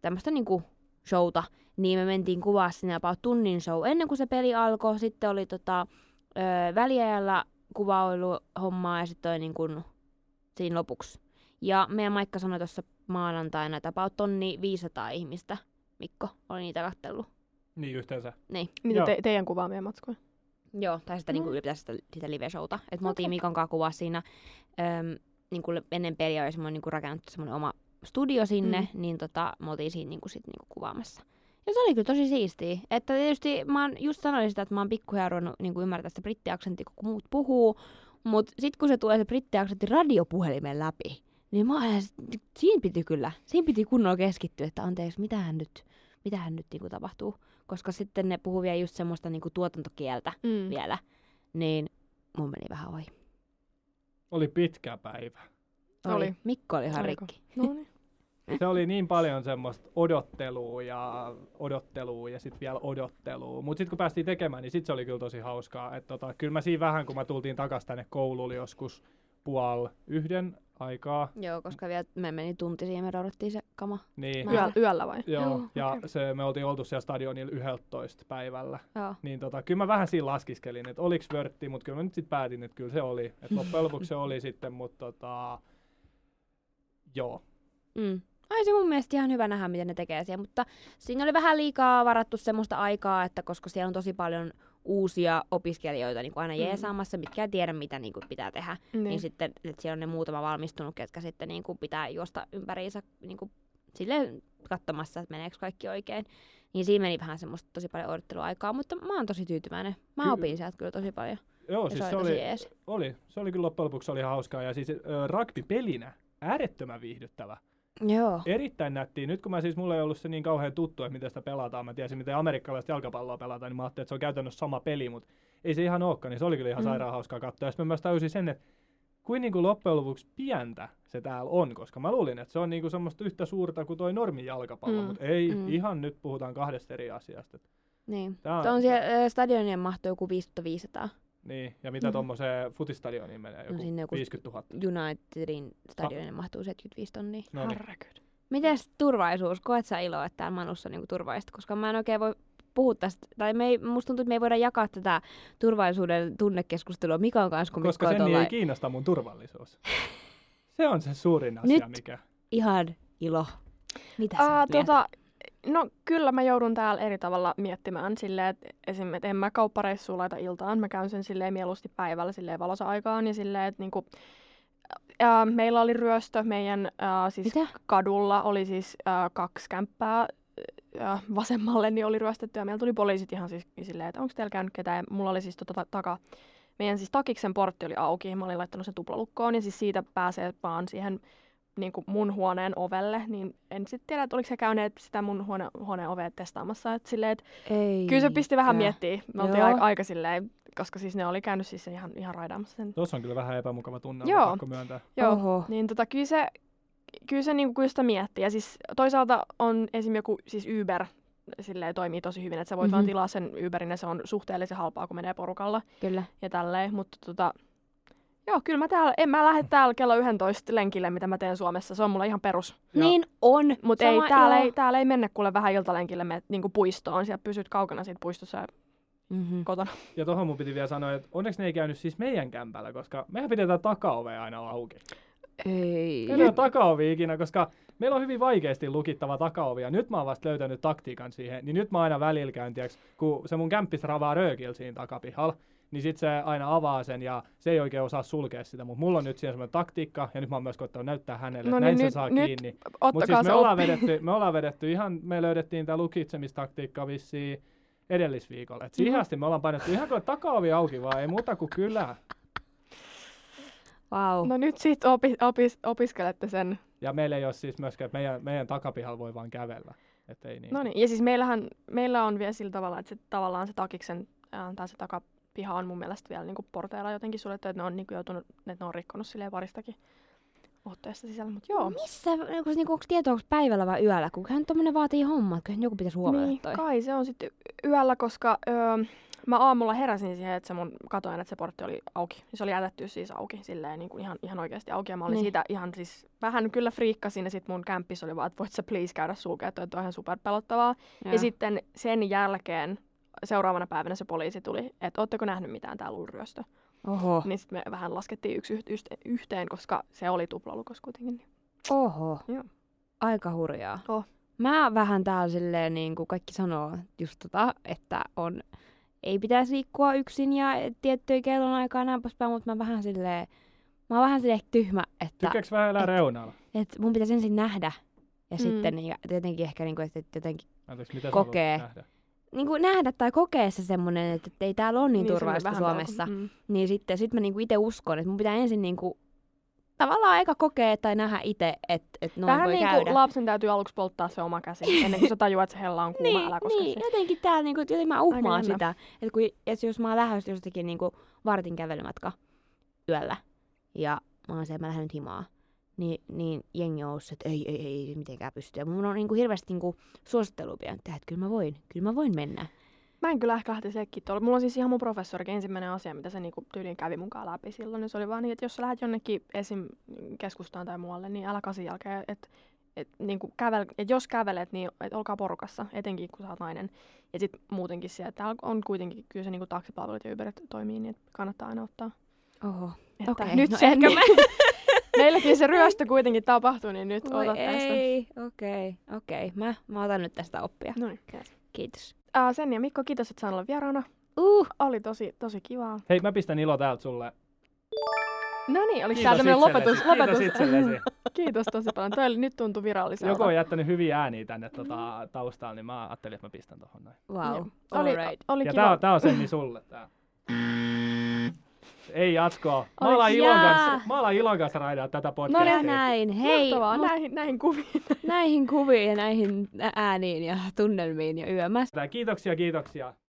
tämmöistä niin kuin showta, niin me mentiin kuvaa sinne about tunnin show ennen kuin se peli alkoi. Sitten oli väliajalla kuvailuhommaa ja sitten oli niin kuin siinä lopuksi. Ja meidän Maikka sanoi tuossa maanantaina, että about 1500 ihmistä, Mikko, oli niitä katsellut. Niin yhteensä. Niin. Mitä teidän kuvaamia matskoja? Joo, tai sitä niinku ylipäätään sitä live-showta. Et me oltiin Mikon kanssa kuvaa siinä niinku ennen peliä oli semmoinen niinku rakennettu semmoinen oma studio sinne, niin me oltiin siinä sit kuvaamassa. Ja se oli kyllä tosi siistiä. Että tietysti mä just sanoin sitä, että mä oon pikkuhiljaa ruvennut niinku ymmärtää sitä brittiaksentia, kun muut puhuu. Mut sit kun se tulee se brittiaksentti radiopuhelimen läpi, niin mä olen, siinä piti kunnolla keskittyä, että anteeksi, mitähän nyt niinku tapahtuu. Koska sitten ne puhuu vielä just semmoista niinku tuotantokieltä vielä, niin mun meni vähän ohi. Oli pitkä päivä. Oli. Mikko oli ihan rikki. Se oli niin paljon semmoista odottelua ja sitten vielä odottelua. Mutta sitten kun päästiin tekemään, niin sitten se oli kyllä tosi hauskaa. Et kyllä mä siinä vähän, kun mä tultiin takaisin tänne koululle joskus 12:30 aikaa. Joo, koska vielä me meni tunti siihen, me roudattiin se kama. Niin. Yöllä vai? Joo, ja okay. Me oltiin oltu siellä stadionilla 11 päivällä. Joo. Niin kyllä mä vähän siinä laskiskelin, että oliks vörtti, mutta kyllä mä nyt sitten päätin, että kyllä se oli. Että loppujen lopuksi se oli sitten, mutta joo. Mm. Ai se mun mielestä ihan hyvä nähdä, miten ne tekee siellä, mutta siinä oli vähän liikaa varattu semmoista aikaa, että koska siellä on tosi paljon uusia opiskelijoita niin kuin aina jeesaamassa, mitkä ei tiedä, mitä niin kuin pitää tehdä, niin sitten että siellä on ne muutama valmistunut, ketkä sitten niin kuin pitää juosta ympäriinsä niin kuin silleen katsomassa, että meneekö kaikki oikein. Niin siinä meni vähän semmoista tosi paljon odotteluaikaa, mutta mä oon tosi tyytyväinen. Mä opin sieltä kyllä tosi paljon. Joo, ja siis se oli kyllä loppujen lopuksi ihan hauskaa, ja siis rugby-pelinä äärettömän viihdyttävä. Joo. Erittäin nättiä. Nyt kun mulla ei ollut se niin kauhean tuttu, että miten sitä pelataan. Mä tiesin, miten amerikkalaista jalkapalloa pelataan, niin mä ajattelin, että se on käytännössä sama peli, mutta ei se ihan olekaan, niin se oli kyllä ihan sairaan hauskaa katsoa. Ja sitten mä myös tajusin sen, että kuin niinku loppujen lopuksi pientä se täällä on, koska mä luulin, että se on niinku semmoista yhtä suurta kuin toi normi jalkapallo, mutta ei, ihan nyt puhutaan kahdesta eri asiasta. Niin. On siellä stadionien mahtuu joku 5500. Niin, ja mitä tuommoiseen futistadioniin menee, joku 50 000. Unitedin stadionin mahtuu 75 000. No niin. Mites turvallisuus? Koet sä iloa, että täällä Manussa on niinku turvallista? Koska mä en oikein voi puhua tästä, musta tuntuu, että me ei voida jakaa tätä turvallisuuden tunnekeskustelua Mikan kanssa. Koska Senni ei kiinnosta mun turvallisuus. Se on se suurin asia, nyt mikä. Ihan ilo. Mitä sä No kyllä mä joudun täällä eri tavalla miettimään silleen, että esimerkiksi en mä kauppareissuun laita iltaan. Mä käyn sen silleen mieluusti päivällä silleen valosa aikaan ja silleen, että niinku, meillä oli ryöstö meidän siis kadulla, oli siis 2 kämppää vasemmalle, niin oli ryöstetty ja meillä tuli poliisit ihan siis silleen, että onko teillä käynyt ketään. Ja mulla oli siis meidän siis takiksen portti oli auki, mä olin laittanut sen tuplalukkoon ja siis siitä pääsee vaan siihen niin kuin mun huoneen ovelle, niin en sitten tiedä, että oliko he käyneet sitä mun huoneen ovea testaamassa. Et silleen, et kyllä se pisti vähän miettiä. Me oltiin aika silleen, koska siis ne oli käynyt siis ihan raidaamassa sen. Tuossa on kyllä vähän epämukava tunne, mutta pakko myöntää. Joo, niin kyllä se niin kuin sitä miettii. Ja siis toisaalta on esimerkiksi joku siis Uber silleen toimii tosi hyvin, että sä voit vaan tilaa sen Uberin ja se on suhteellisen halpaa, kun menee porukalla. Kyllä. Ja tälleen, mutta joo, kyllä mä täällä, en mä lähde täällä kello 11 lenkille, mitä mä teen Suomessa. Se on mulla ihan perus. Joo. Niin on. Mutta täällä ei mennä kuule vähän iltalenkille niinku puistoon. Siellä pysyt kaukana siitä puistossa ja kotona. Ja tohon mun piti vielä sanoa, että onneksi ne ei käynyt siis meidän kämpällä, koska mehän pidetään takaovea aina auki. Ei. Meillä ei ole takaovi ikinä, koska meillä on hyvin vaikeasti lukittava takaovi, ja nyt mä oon vasta löytänyt taktiikan siihen. Niin nyt mä aina välillä käyn, tiiäks, kun se mun kämppis ravaa röökillä siinä takapihalla, niin sit se aina avaa sen ja se ei oikein osaa sulkea sitä, mutta mulla on nyt siinä semmoinen taktiikka ja nyt mä oon myös koittanut näyttää hänelle, että näin se saa kiinni. Mutta siis me ollaan vedetty ihan, me löydettiin tää lukitsemistaktiikka vissiin edellisviikolla. Et siihen asti me ollaan painettu ihan kuin takaovi auki vaan, ei muuta kuin kylää. Wow. No nyt sit opiskelette sen. Ja meillä ei ole siis myöskään, että meidän takapihalla voi vaan kävellä. Et ei niin. No niin, ja siis meillä on vielä sillä tavalla, että tavallaan se takiksen tai se piha on mun mielestä vielä niinku porteilla jotenkin suljettu, että ne on niinku joutunut, että ne on rikkonut silleen paristakin otteesta sisällä, mut joo. Missä? Onko tietoa, onko päivällä vai yöllä? Kun hän tommonen vaatii hommaa, että joku pitäisi huomioida toi. Niin, kai se on sitten yöllä, koska mä aamulla heräsin siihen, että katoin, että se portti oli auki. Se oli jätetty siis auki, silleen niinku ihan oikeasti auki, ja mä olin siitä ihan siis vähän kyllä friikkasin, ja sit mun kämppis oli vaan, että voit sä please käydä sulkea, että on ihan superpelottavaa. Ja sitten sen jälkeen seuraavana päivänä se poliisi tuli, että ootteko nähnyt mitään täällä ulryöstö? Oho. Niin sitten me vähän laskettiin yksi yhteen, koska se oli tuplalukos kuitenkin. Oho. Joo. Aika hurjaa. Mä vähän täällä silleen, niin kuin kaikki sanoo just tota, että on, ei pitäisi liikkua yksin ja tiettyä kellon aikaa ja näin poispäin, mutta mä oon vähän silleen tyhmä, että... Tykkääks vähän elää reunalla? Että mun pitäisi ensin nähdä ja sitten niin, jotenkin ehkä niin kuin, että jotenkin kokee. Niin kuin nähdä tai kokea se semmoinen, että ei täällä ole niin turvallista Suomessa. Niin sitten mä niin kuin itse uskon, että mun pitää ensin niin kuin tavallaan aika kokea tai nähdä itse, että noin vähän voi niinku käydä. Vähän niin kuin lapsen täytyy aluksi polttaa se oma käsi, ennen kuin sä tajuat, että se hella on kuuma, älä koske siihen. Niin, jotenkin täällä niinku, jotenkin mä uhmaan sitä. Että jos mä oon lähdössä jostakin niinku vartin kävelymatka yöllä, ja mä oon se, että mä lähden nyt himaa, niin jengi on ollut, että ei mitenkään pysty. Ja mun on niinku hirveästi niinku suosittelua pitänyt tehdä, että kyllä mä voin mennä. Mä en kyllä ehkä lähtisi leikkiä tuolla. Mulla on siis ihan mun professorikin ensimmäinen asia, mitä se niinku tyyliin kävi mukaan läpi silloin. Niin se oli vaan niin, että jos sä lähdet jonnekin esim. Keskustaan tai muualle, niin älä 8 jälkeen. Niinku jos kävelet, niin olkaa porukassa, etenkin kun sä oot nainen. Ja sit muutenkin siellä, että täällä on kuitenkin kyllä se niinku taksipalvelut ja Uberit toimii, niin kannattaa aina ottaa. Oho, okei. Nyt no se ehkä meilläkin se ryöstö kuitenkin tapahtuu, niin nyt ota tästä. Okei. Mä otan nyt tästä oppia. No niin. Kiitos. Senni ja Mikko, kiitos, että saan olla vieraana. Oli tosi kivaa. Hei, mä pistän ilo täältä sulle. Noniin, oliko tää tämmönen lopetus? Kiitos itsellesi. Kiitos tosi paljon. Toi oli, nyt tuntui viralliselta. Joku on jättänyt hyviä ääniä tänne taustaan, niin mä ajattelin, että mä pistän tohon näin. Wow, oli kiva. Ja tää on Senni sulle. Tää. Ei jatkoa. Mä ollaan ilon kanssa raidaa tätä podcastia. No näin, hei. Mahtavaa, näihin kuviin. Näihin kuviin ja näihin ääniin ja tunnelmiin ja yömässä. Kiitoksia.